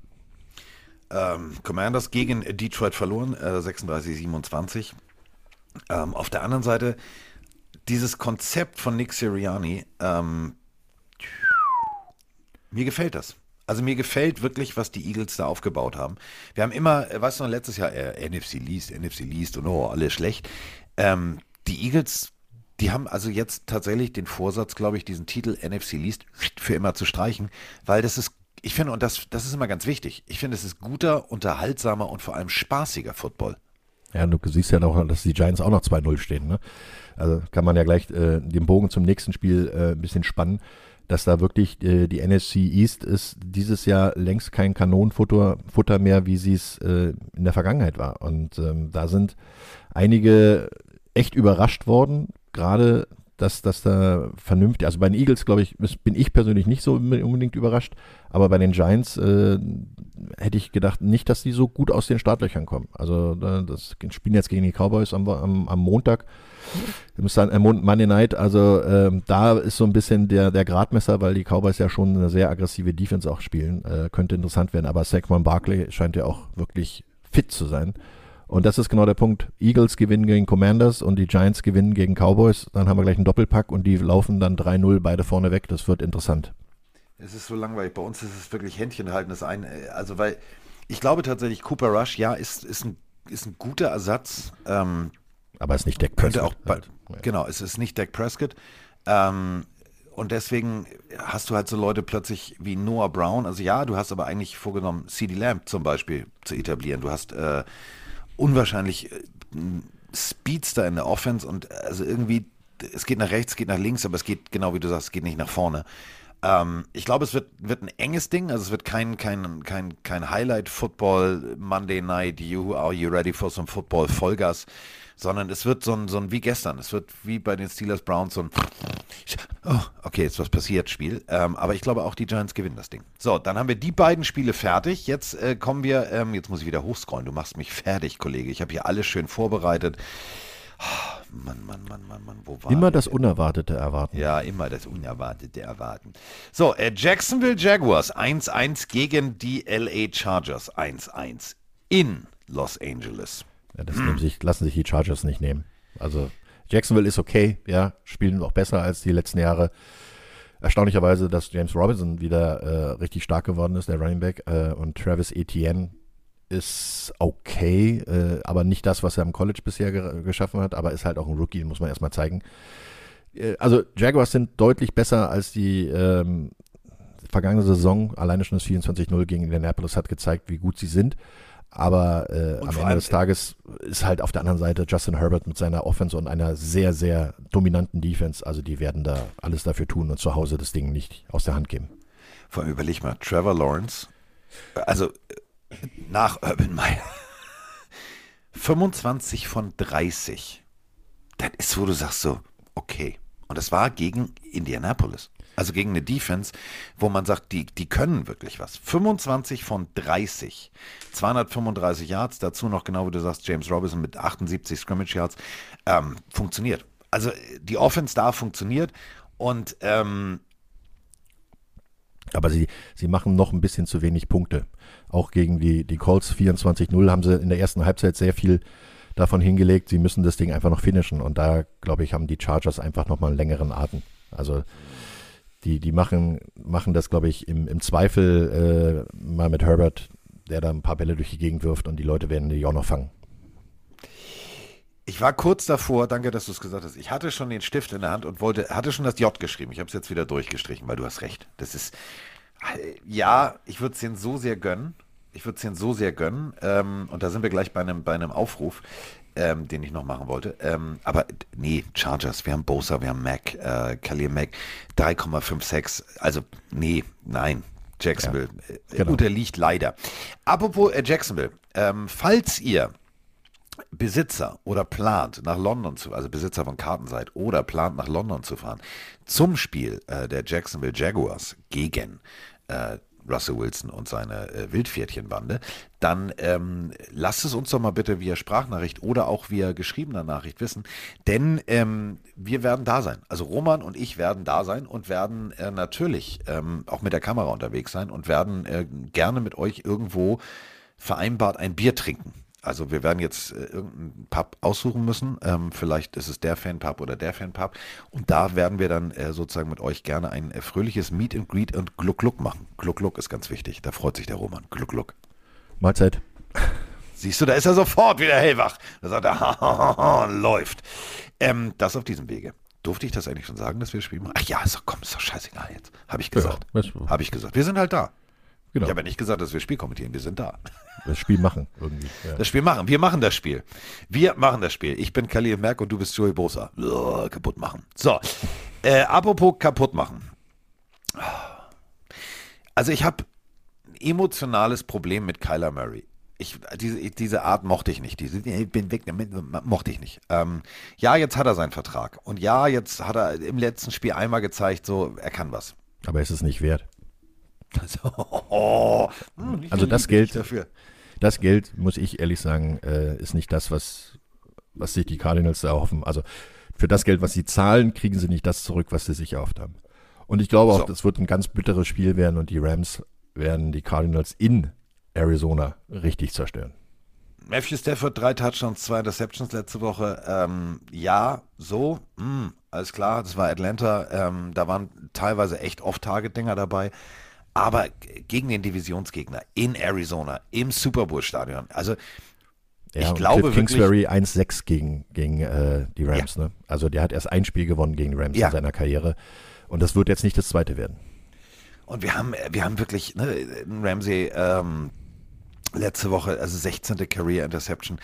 Ähm, Commanders gegen Detroit verloren, äh, sechsunddreißig zu siebenundzwanzig. Ähm, auf der anderen Seite, dieses Konzept von Nick Sirianni, ähm, mir gefällt das. Also mir gefällt wirklich, was die Eagles da aufgebaut haben. Wir haben immer, weißt du noch, letztes Jahr, äh, N F C liest, N F C liest und oh, alles schlecht. Ähm, die Eagles, die haben also jetzt tatsächlich den Vorsatz, glaube ich, diesen Titel N F C liest für immer zu streichen, weil das ist, ich finde, und das, das ist immer ganz wichtig, ich finde, es ist guter, unterhaltsamer und vor allem spaßiger Football. Ja, du siehst ja noch, dass die Giants auch noch zwei null stehen, ne? Also kann man ja gleich äh, den Bogen zum nächsten Spiel äh, ein bisschen spannen, dass da wirklich äh, die N F C East ist dieses Jahr längst kein Kanonenfutter Futter mehr, wie sie es äh, in der Vergangenheit war. Und ähm, da sind einige echt überrascht worden, gerade dass, dass da vernünftig, also bei den Eagles, glaube ich, bin ich persönlich nicht so unbedingt überrascht, aber bei den Giants äh, hätte ich gedacht, nicht, dass die so gut aus den Startlöchern kommen. Also das spielen jetzt gegen die Cowboys am, am, am Montag. Ich muss sagen, Monday Night, also ähm, da ist so ein bisschen der, der Gradmesser, weil die Cowboys ja schon eine sehr aggressive Defense auch spielen. Äh, könnte interessant werden, aber Saquon Barkley scheint ja auch wirklich fit zu sein. Und das ist genau der Punkt. Eagles gewinnen gegen Commanders und die Giants gewinnen gegen Cowboys. Dann haben wir gleich einen Doppelpack und die laufen dann drei null beide vorne weg. Das wird interessant. Es ist so langweilig. Bei uns ist es wirklich Händchen halten. Das ein, also weil ich glaube tatsächlich, Cooper Rush, ja, ist, ist, ein, ist ein guter Ersatz. Ähm, Aber es ist nicht Dak Prescott. Auch halt. Genau, es ist nicht Dak Prescott. Ähm, Und deswegen hast du halt so Leute plötzlich wie Noah Brown. Also ja, du hast aber eigentlich vorgenommen, CeeDee Lamb zum Beispiel zu etablieren. Du hast äh, unwahrscheinlich einen Speedster in der Offense und also irgendwie, es geht nach rechts, geht nach links, aber es geht, genau wie du sagst, es geht nicht nach vorne. Ähm, ich glaube, es wird, wird ein enges Ding. Also es wird kein, kein, kein, kein Highlight-Football, Monday Night, you are you ready for some Football, Vollgas. Sondern es wird so ein, so ein, wie gestern, es wird wie bei den Steelers Browns so ein, oh, okay, jetzt was passiert, Spiel. Ähm, aber ich glaube auch, die Giants gewinnen das Ding. So, dann haben wir die beiden Spiele fertig. Jetzt äh, kommen wir, ähm, jetzt muss ich wieder hochscrollen, du machst mich fertig, Kollege. Ich habe hier alles schön vorbereitet. Oh, Mann, Mann, Mann, Mann, Mann, wo war Immer das Unerwartete erwarten. Ja, immer das Unerwartete erwarten. So, äh, Jacksonville Jaguars eins eins gegen die L A Chargers eins eins in Los Angeles. Ja, das nehmen sich, lassen sich die Chargers nicht nehmen. Also Jacksonville ist okay, ja, spielen auch besser als die letzten Jahre. Erstaunlicherweise, dass James Robinson wieder äh, richtig stark geworden ist, der Running Back, äh, und Travis Etienne ist okay, äh, aber nicht das, was er im College bisher ge- geschaffen hat, aber ist halt auch ein Rookie, muss man erstmal zeigen. Äh, also Jaguars sind deutlich besser als die ähm, vergangene Saison. Alleine schon das vierundzwanzig null gegen Indianapolis hat gezeigt, wie gut sie sind. Aber äh, am Ende des Tages ist halt auf der anderen Seite Justin Herbert mit seiner Offense und einer sehr, sehr dominanten Defense. Also die werden da alles dafür tun und zu Hause das Ding nicht aus der Hand geben. Vor allem überleg mal, Trevor Lawrence, also nach Urban Meyer, fünfundzwanzig von dreißig. Das ist, wo du sagst so, okay. Und das war gegen Indianapolis. Also gegen eine Defense, wo man sagt, die, die können wirklich was. fünfundzwanzig von dreißig. zweihundertfünfunddreißig Yards, dazu noch genau, wie du sagst, James Robinson mit achtundsiebzig Scrimmage Yards. Ähm, funktioniert. Also die Offense da funktioniert und ähm, aber sie, sie machen noch ein bisschen zu wenig Punkte. Auch gegen die, die Colts vierundzwanzig null haben sie in der ersten Halbzeit sehr viel davon hingelegt. Sie müssen das Ding einfach noch finishen und da, glaube ich, haben die Chargers einfach nochmal einen längeren Atem. Also Die, die machen, machen das, glaube ich, im, im Zweifel äh, mal mit Herbert, der da ein paar Bälle durch die Gegend wirft und die Leute werden die auch noch fangen. Ich war kurz davor, danke, dass du es gesagt hast, ich hatte schon den Stift in der Hand und wollte, hatte schon das J geschrieben. Ich habe es jetzt wieder durchgestrichen, weil du hast recht. Das ist, ja, ich würde es denen so sehr gönnen. Ich würde es denen so sehr gönnen. Ähm, und da sind wir gleich bei einem, bei einem Aufruf, ähm, den ich noch machen wollte. Ähm, aber nee, Chargers, wir haben Bosa, wir haben Mac, äh, Khalil Mack, drei Komma fünf sechs. Also nee, nein, Jacksonville ja, genau. Unterliegt leider. Apropos äh, Jacksonville, ähm, falls ihr Besitzer oder plant nach London zu, also Besitzer von Karten seid oder plant nach London zu fahren, zum Spiel äh, der Jacksonville Jaguars gegen äh, Russell Wilson und seine äh, Wildpferdchenbande, dann ähm, lasst es uns doch mal bitte via Sprachnachricht oder auch via geschriebener Nachricht wissen, denn ähm, wir werden da sein. Also Roman und ich werden da sein und werden äh, natürlich ähm, auch mit der Kamera unterwegs sein und werden äh, gerne mit euch irgendwo vereinbart ein Bier trinken. Also wir werden jetzt äh, irgendeinen Pub aussuchen müssen, ähm, vielleicht ist es der Fanpub oder der Fanpub und da werden wir dann äh, sozusagen mit euch gerne ein äh, fröhliches Meet and Greet und Gluck Gluck machen. Gluck Gluck ist ganz wichtig, da freut sich der Roman. Gluck Gluck. Mahlzeit. Siehst du, da ist er sofort wieder hellwach. Da sagt er, läuft. Ähm, das auf diesem Wege. Durfte ich das eigentlich schon sagen, dass wir das Spiel machen? Ach ja, ist doch, komm, ist doch scheißegal jetzt. Habe ich gesagt. Ja, Habe ich gesagt. Wir sind halt da. Genau. Ich habe ja nicht gesagt, dass wir Spiel kommentieren, wir sind da. Das Spiel machen irgendwie. Ja. Das Spiel machen, wir machen das Spiel. Wir machen das Spiel. Ich bin Khalil Mack und du bist Joey Bosa. Uah, kaputt machen. So, äh, apropos kaputt machen. Also ich habe ein emotionales Problem mit Kyler Murray. Ich, diese, diese Art mochte ich nicht. Diese, ich bin weg, mochte ich nicht. Ähm, ja, jetzt hat er seinen Vertrag. Und ja, jetzt hat er im letzten Spiel einmal gezeigt, so, er kann was. Aber ist es nicht wert? Also, oh, also das Geld, dafür. das Geld, muss ich ehrlich sagen, ist nicht das, was, was sich die Cardinals da erhoffen. Also für das Geld, was sie zahlen, kriegen sie nicht das zurück, was sie sich erhofft haben. Und ich glaube auch, so. Das wird ein ganz bitteres Spiel werden und die Rams werden die Cardinals in Arizona richtig zerstören. Matthew Stafford, drei Touchdowns, zwei Interceptions letzte Woche. Ähm, ja, so, mh, alles klar, das war Atlanta. Ähm, da waren teilweise echt Off-Target-Dinger dabei. Aber gegen den Divisionsgegner in Arizona, im Super Bowl-Stadion. Also, ja, ich glaube Cliff Kingsbury wirklich... eins sechs gegen, gegen äh, die Rams. Ja. Ne? Also, der hat erst ein Spiel gewonnen gegen die Rams ja. in seiner Karriere. Und das wird jetzt nicht das zweite werden. Und wir haben, wir haben wirklich, ne, Ramsey ähm, letzte Woche, also sechzehnte Career Interception,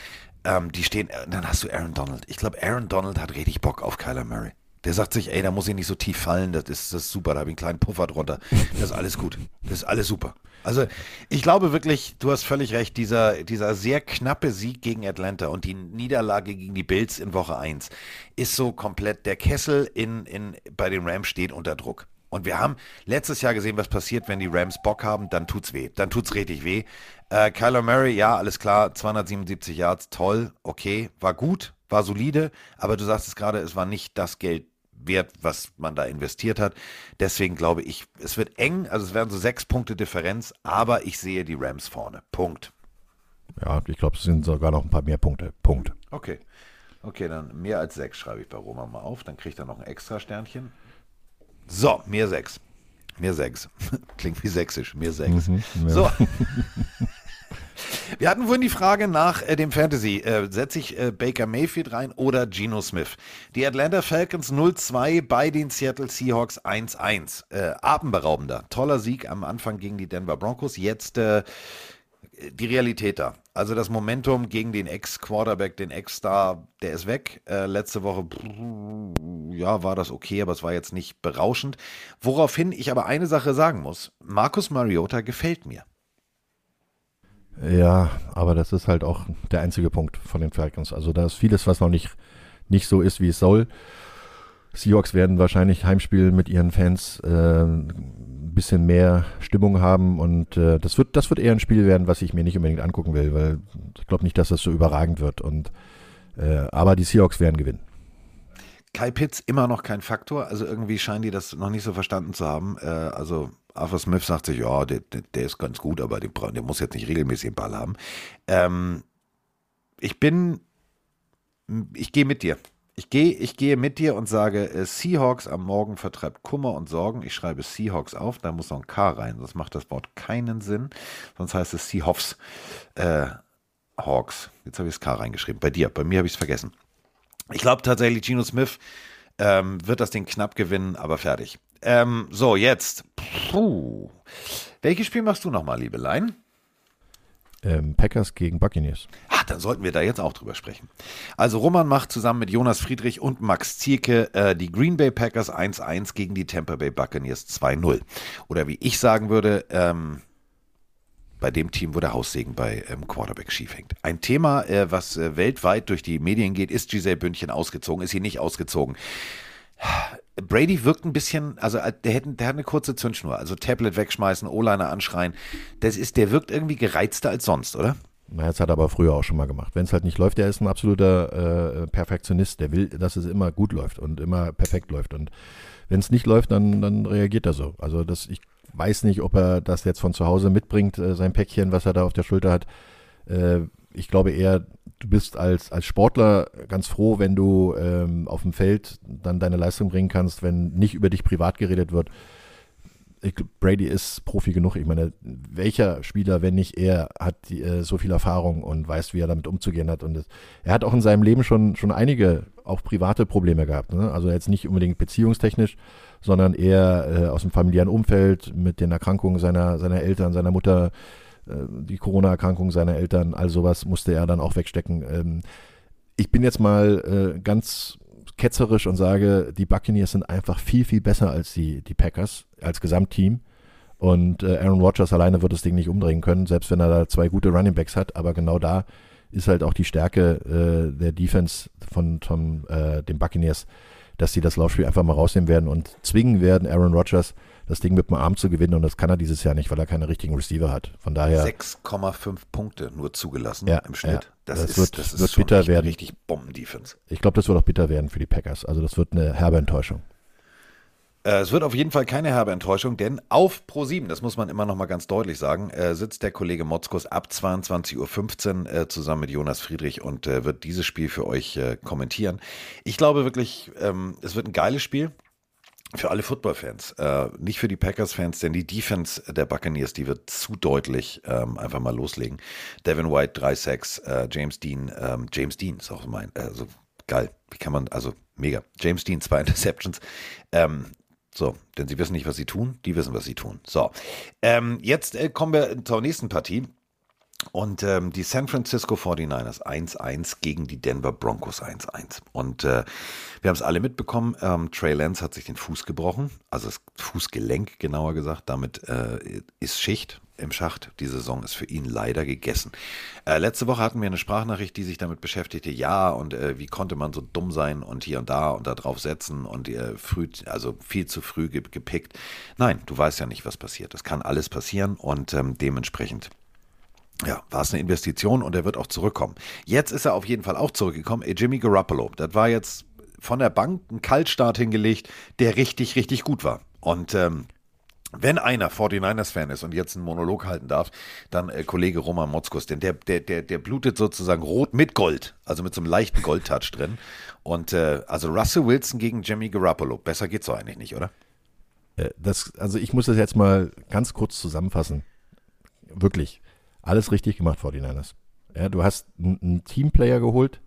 ähm, die stehen, dann hast du Aaron Donald. Ich glaube, Aaron Donald hat richtig Bock auf Kyler Murray. Der sagt sich, ey, da muss ich nicht so tief fallen, das ist, das ist super, da habe ich einen kleinen Puffer drunter. Das ist alles gut, das ist alles super. Also ich glaube wirklich, du hast völlig recht, dieser, dieser sehr knappe Sieg gegen Atlanta und die Niederlage gegen die Bills in Woche eins ist so komplett, der Kessel in, in, bei den Rams steht unter Druck. Und wir haben letztes Jahr gesehen, was passiert, wenn die Rams Bock haben, dann tut's weh, dann tut's richtig weh. Äh, Kyler Murray, ja, alles klar, zweihundertsiebenundsiebzig Yards, toll, okay, war gut, war solide, aber du sagst es gerade, es war nicht das Geld wert, was man da investiert hat. Deswegen glaube ich, es wird eng, also es werden so sechs Punkte Differenz, aber ich sehe die Rams vorne. Punkt. Ja, ich glaube, es sind sogar noch ein paar mehr Punkte. Punkt. Okay. Okay, dann mehr als sechs schreibe ich bei Roman mal auf, dann kriegt er noch ein extra Sternchen. So, mehr sechs. Mehr sechs. Klingt wie sächsisch, mehr sechs. Mhm, ja. So. Wir hatten vorhin die Frage nach äh, dem Fantasy. Äh, setze ich äh, Baker Mayfield rein oder Geno Smith? Die Atlanta Falcons null zwei bei den Seattle Seahawks eins eins. Äh, atemberaubender, toller Sieg am Anfang gegen die Denver Broncos. Jetzt äh, die Realität da. Also das Momentum gegen den Ex-Quarterback, den Ex-Star, der ist weg. Äh, letzte Woche ja, war das okay, aber es war jetzt nicht berauschend. Woraufhin ich aber eine Sache sagen muss. Marcus Mariota gefällt mir. Ja, aber das ist halt auch der einzige Punkt von den Falcons. Also da ist vieles, was noch nicht, nicht so ist, wie es soll. Seahawks werden wahrscheinlich Heimspiel mit ihren Fans äh, ein bisschen mehr Stimmung haben und äh, das wird, das wird eher ein Spiel werden, was ich mir nicht unbedingt angucken will, weil ich glaube nicht, dass das so überragend wird. Und, äh, aber die Seahawks werden gewinnen. Kyle Pitts immer noch kein Faktor, also irgendwie scheinen die das noch nicht so verstanden zu haben. Äh, also Arthur Smith sagt sich, ja, der, der ist ganz gut, aber der, der muss jetzt nicht regelmäßig den Ball haben. Ähm, ich bin, ich gehe mit dir. Ich gehe ich gehe mit dir und sage, äh, Seahawks am Morgen vertreibt Kummer und Sorgen. Ich schreibe Seahawks auf, da muss noch ein K rein, sonst macht das Wort keinen Sinn. Sonst heißt es Seahawks, äh, Hawks. Jetzt habe ich das K reingeschrieben, bei dir, bei mir habe ich es vergessen. Ich glaube tatsächlich, Geno Smith ähm, wird das Ding knapp gewinnen, aber fertig. Ähm, so, jetzt. Puh. Welches Spiel machst du nochmal, liebe Lein? ähm, Packers gegen Buccaneers. Ach, dann sollten wir da jetzt auch drüber sprechen. Also Roman macht zusammen mit Jonas Friedrich und Max Zierke äh, die Green Bay Packers eins eins gegen die Tampa Bay Buccaneers zwei null. Oder wie ich sagen würde, ähm, bei dem Team, wo der Haussegen bei ähm, Quarterback schief hängt. Ein Thema, äh, was äh, weltweit durch die Medien geht, ist Gisele Bündchen ausgezogen, ist sie nicht ausgezogen. Brady wirkt ein bisschen, also der, hätte, der hat eine kurze Zündschnur, also Tablet wegschmeißen, O-Liner anschreien, das ist, der wirkt irgendwie gereizter als sonst, oder? Na, das hat er aber früher auch schon mal gemacht. Wenn es halt nicht läuft, der ist ein absoluter äh, Perfektionist, der will, dass es immer gut läuft und immer perfekt läuft und wenn es nicht läuft, dann, dann reagiert er so. Also das, ich weiß nicht, ob er das jetzt von zu Hause mitbringt, äh, sein Päckchen, was er da auf der Schulter hat. Äh, ich glaube eher, du bist als, als Sportler ganz froh, wenn du ähm, auf dem Feld dann deine Leistung bringen kannst, wenn nicht über dich privat geredet wird. Ich, Brady ist Profi genug. Ich meine, welcher Spieler, wenn nicht er, hat die, äh, so viel Erfahrung und weiß, wie er damit umzugehen hat. Und das, er hat auch in seinem Leben schon, schon einige, auch private Probleme gehabt. Ne? Also jetzt nicht unbedingt beziehungstechnisch, sondern eher äh, aus dem familiären Umfeld mit den Erkrankungen seiner, seiner Eltern, seiner Mutter, die Corona-Erkrankung seiner Eltern, all sowas musste er dann auch wegstecken. Ich bin jetzt mal ganz ketzerisch und sage, die Buccaneers sind einfach viel, viel besser als die, die Packers, als Gesamtteam. Und Aaron Rodgers alleine wird das Ding nicht umdrehen können, selbst wenn er da zwei gute Runningbacks hat. Aber genau da ist halt auch die Stärke der Defense von, von den Buccaneers, dass sie das Laufspiel einfach mal rausnehmen werden und zwingen werden, Aaron Rodgers das Ding mit dem Arm zu gewinnen, und das kann er dieses Jahr nicht, weil er keine richtigen Receiver hat. Von daher sechs Komma fünf Punkte nur zugelassen ja, im Schnitt. Ja, das, das ist, wird, das ist wird schon bitter echt werden. Richtig Bomben-Defense. Ich glaube, das wird auch bitter werden für die Packers. Also das wird eine herbe Enttäuschung. Äh, es wird auf jeden Fall keine herbe Enttäuschung, denn auf Pro sieben, das muss man immer noch mal ganz deutlich sagen, äh, sitzt der Kollege Motzkus ab zweiundzwanzig Uhr fünfzehn äh, zusammen mit Jonas Friedrich und äh, wird dieses Spiel für euch äh, kommentieren. Ich glaube wirklich, ähm, es wird ein geiles Spiel. Für alle Football-Fans, äh, nicht für die Packers-Fans, denn die Defense der Buccaneers, die wird zu deutlich ähm, einfach mal loslegen. Devin White, drei Sacks, äh, James Dean, ähm, James Dean ist auch mein, also geil, wie kann man, also mega. James Dean, zwei Interceptions, ähm, so, denn sie wissen nicht, was sie tun, die wissen, was sie tun. So, ähm, jetzt äh, kommen wir zur nächsten Partie. Und ähm, die San Francisco forty-niners eins eins gegen die Denver Broncos eins eins. Und äh, wir haben es alle mitbekommen, ähm, Trey Lance hat sich den Fuß gebrochen, also das Fußgelenk genauer gesagt. Damit äh, ist Schicht im Schacht. Die Saison ist für ihn leider gegessen. Äh, letzte Woche hatten wir eine Sprachnachricht, die sich damit beschäftigte. Ja, und äh, wie konnte man so dumm sein und hier und da und da drauf setzen und äh, früh, also viel zu früh ge- gepickt. Nein, du weißt ja nicht, was passiert. Das kann alles passieren und ähm, dementsprechend... Ja, war es eine Investition und er wird auch zurückkommen. Jetzt ist er auf jeden Fall auch zurückgekommen. Jimmy Garoppolo, das war jetzt von der Bank ein Kaltstart hingelegt, der richtig, richtig gut war. Und ähm, wenn einer forty-niners-Fan ist und jetzt einen Monolog halten darf, dann äh, Kollege Roman Motzkus, denn der, der, der, der blutet sozusagen rot mit Gold, also mit so einem leichten Goldtouch drin. Und äh, also Russell Wilson gegen Jimmy Garoppolo, besser geht's doch eigentlich nicht, oder? Das, also ich muss das jetzt mal ganz kurz zusammenfassen. Wirklich. Alles richtig gemacht, forty-niners. Ja, du hast einen Teamplayer geholt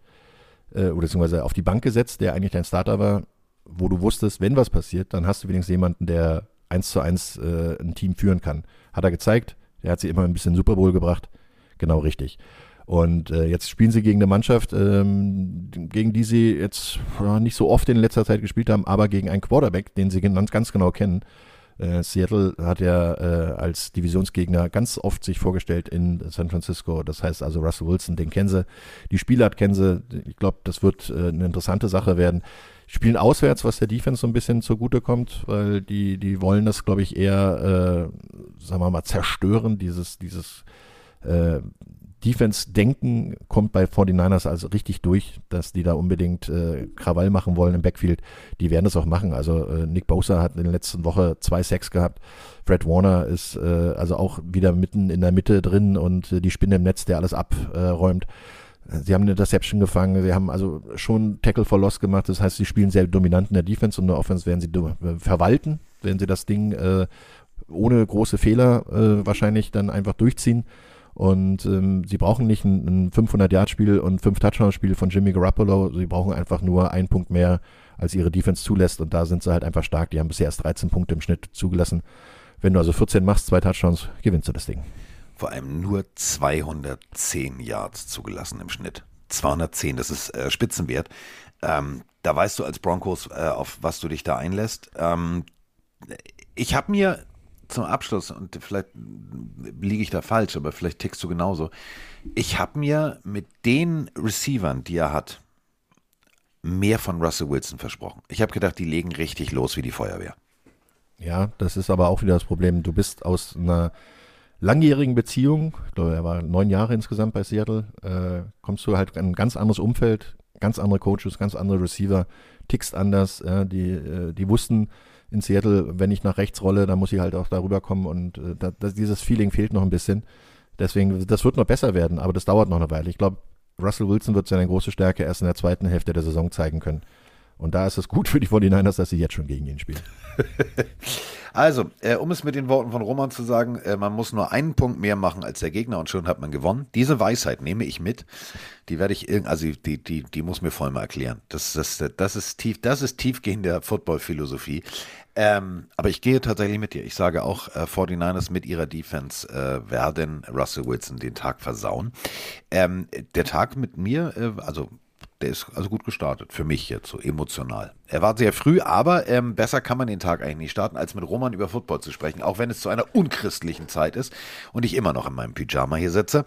äh, oder beziehungsweise auf die Bank gesetzt, der eigentlich dein Starter war, wo du wusstest, wenn was passiert, dann hast du wenigstens jemanden, der eins zu eins äh, ein Team führen kann. Hat er gezeigt, der hat sie immer ein bisschen Super Bowl gebracht. Genau richtig. Und äh, jetzt spielen sie gegen eine Mannschaft, ähm, gegen die sie jetzt äh, nicht so oft in letzter Zeit gespielt haben, aber gegen einen Quarterback, den sie ganz, ganz genau kennen. Seattle hat ja äh, als Divisionsgegner ganz oft sich vorgestellt in San Francisco. Das heißt also Russell Wilson, den kennen sie. Die Spielart kennen sie. Ich glaube, das wird äh, eine interessante Sache werden. Spielen auswärts, was der Defense so ein bisschen zugute kommt, weil die die wollen das, glaube ich, eher, äh, sagen wir mal, zerstören. Dieses dieses äh, Defense-Denken kommt bei forty-niners also richtig durch, dass die da unbedingt äh, Krawall machen wollen im Backfield. Die werden das auch machen. Also äh, Nick Bosa hat in der letzten Woche zwei Sacks gehabt. Fred Warner ist äh, also auch wieder mitten in der Mitte drin und äh, die Spinne im Netz, der alles abräumt. Äh, sie haben eine Interception gefangen. Sie haben also schon Tackle for Loss gemacht. Das heißt, sie spielen sehr dominant in der Defense und in der Offense werden sie do- äh, verwalten, werden sie das Ding äh, ohne große Fehler äh, wahrscheinlich dann einfach durchziehen. Und ähm, sie brauchen nicht ein, ein fünfhundert-Yard-Spiel und fünf Touchdown-Spiel von Jimmy Garoppolo. Sie brauchen einfach nur einen Punkt mehr, als ihre Defense zulässt. Und da sind sie halt einfach stark. Die haben bisher erst dreizehn Punkte im Schnitt zugelassen. Wenn du also vierzehn machst, zwei Touchdowns, gewinnst du das Ding. vor allem nur zweihundertzehn Yards zugelassen im Schnitt. zweihundertzehn, das ist äh, Spitzenwert. Ähm, da weißt du als Broncos, äh, auf was du dich da einlässt. Ähm, ich habe mir zum Abschluss, und vielleicht liege ich da falsch, aber vielleicht tickst du genauso, ich habe mir mit den Receivern, die er hat, mehr von Russell Wilson versprochen. Ich habe gedacht, die legen richtig los wie die Feuerwehr. Ja, das ist aber auch wieder das Problem. Du bist aus einer langjährigen Beziehung, ich glaube, er war neun Jahre insgesamt bei Seattle, äh, kommst du halt in ein ganz anderes Umfeld, ganz andere Coaches, ganz andere Receiver, tickst anders. Ja, die, äh, die wussten in Seattle, wenn ich nach rechts rolle, dann muss ich halt auch darüber kommen und äh, da, das, dieses Feeling fehlt noch ein bisschen. Deswegen, das wird noch besser werden, aber das dauert noch eine Weile. Ich glaube, Russell Wilson wird seine große Stärke erst in der zweiten Hälfte der Saison zeigen können. Und da ist es gut für die forty-niners, dass sie jetzt schon gegen ihn spielen. Also, äh, um es mit den Worten von Roman zu sagen, äh, man muss nur einen Punkt mehr machen als der Gegner und schon hat man gewonnen. Diese Weisheit nehme ich mit. Die werde ich irgend, also die, die, die muss mir voll mal erklären. Das, das, das ist tief, das ist tiefgehende Football-Philosophie. Ähm, aber ich gehe tatsächlich mit dir. Ich sage auch, äh, forty-niners mit ihrer Defense äh, werden Russell Wilson den Tag versauen. Ähm, der Tag mit mir, äh, also der ist also gut gestartet, für mich jetzt so emotional. Er war sehr früh, aber ähm, besser kann man den Tag eigentlich nicht starten, als mit Roman über Football zu sprechen. Auch wenn es zu einer unchristlichen Zeit ist und ich immer noch in meinem Pyjama hier sitze.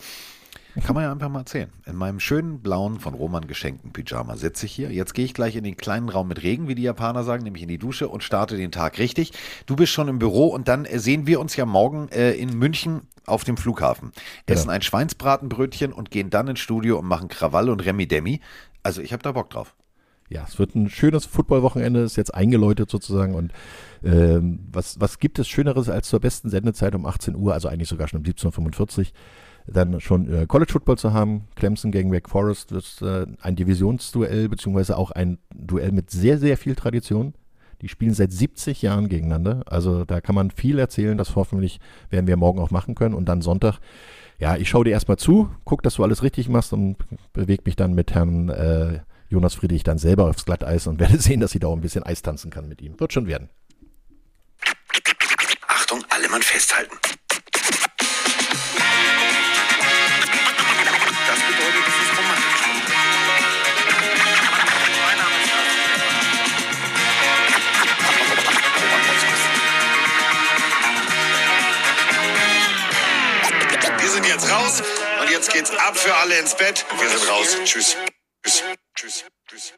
Kann man ja einfach mal erzählen. In meinem schönen, blauen, von Roman geschenkten Pyjama sitze ich hier. Jetzt gehe ich gleich in den kleinen Raum mit Regen, wie die Japaner sagen, nämlich in die Dusche und starte den Tag richtig. Du bist schon im Büro und dann sehen wir uns ja morgen äh, in München auf dem Flughafen. Essen genau. Ein Schweinsbratenbrötchen und gehen dann ins Studio und machen Krawall und Remi-Demi. Also ich habe da Bock drauf. Ja, es wird ein schönes Football-Wochenende, ist jetzt eingeläutet sozusagen. Und ähm, was, was gibt es Schöneres als zur besten Sendezeit um achtzehn Uhr, also eigentlich sogar schon um siebzehn Uhr fünfundvierzig, dann schon äh, College-Football zu haben. Clemson gegen Wake Forest, das ist äh, ein Divisionsduell, beziehungsweise auch ein Duell mit sehr, sehr viel Tradition. Die spielen seit siebzig Jahren gegeneinander. Also da kann man viel erzählen, das hoffentlich werden wir morgen auch machen können. Und dann Sonntag, ja, ich schaue dir erstmal zu, guck, dass du alles richtig machst und bewege mich dann mit Herrn äh, Jonas Friedrich dann selber aufs Glatteis und werde sehen, dass ich da auch ein bisschen Eis tanzen kann mit ihm. Wird schon werden. Achtung, alle Mann festhalten. Raus und jetzt geht's ab für alle ins Bett. Wir sind raus. Tschüss. Tschüss. Tschüss. Tschüss.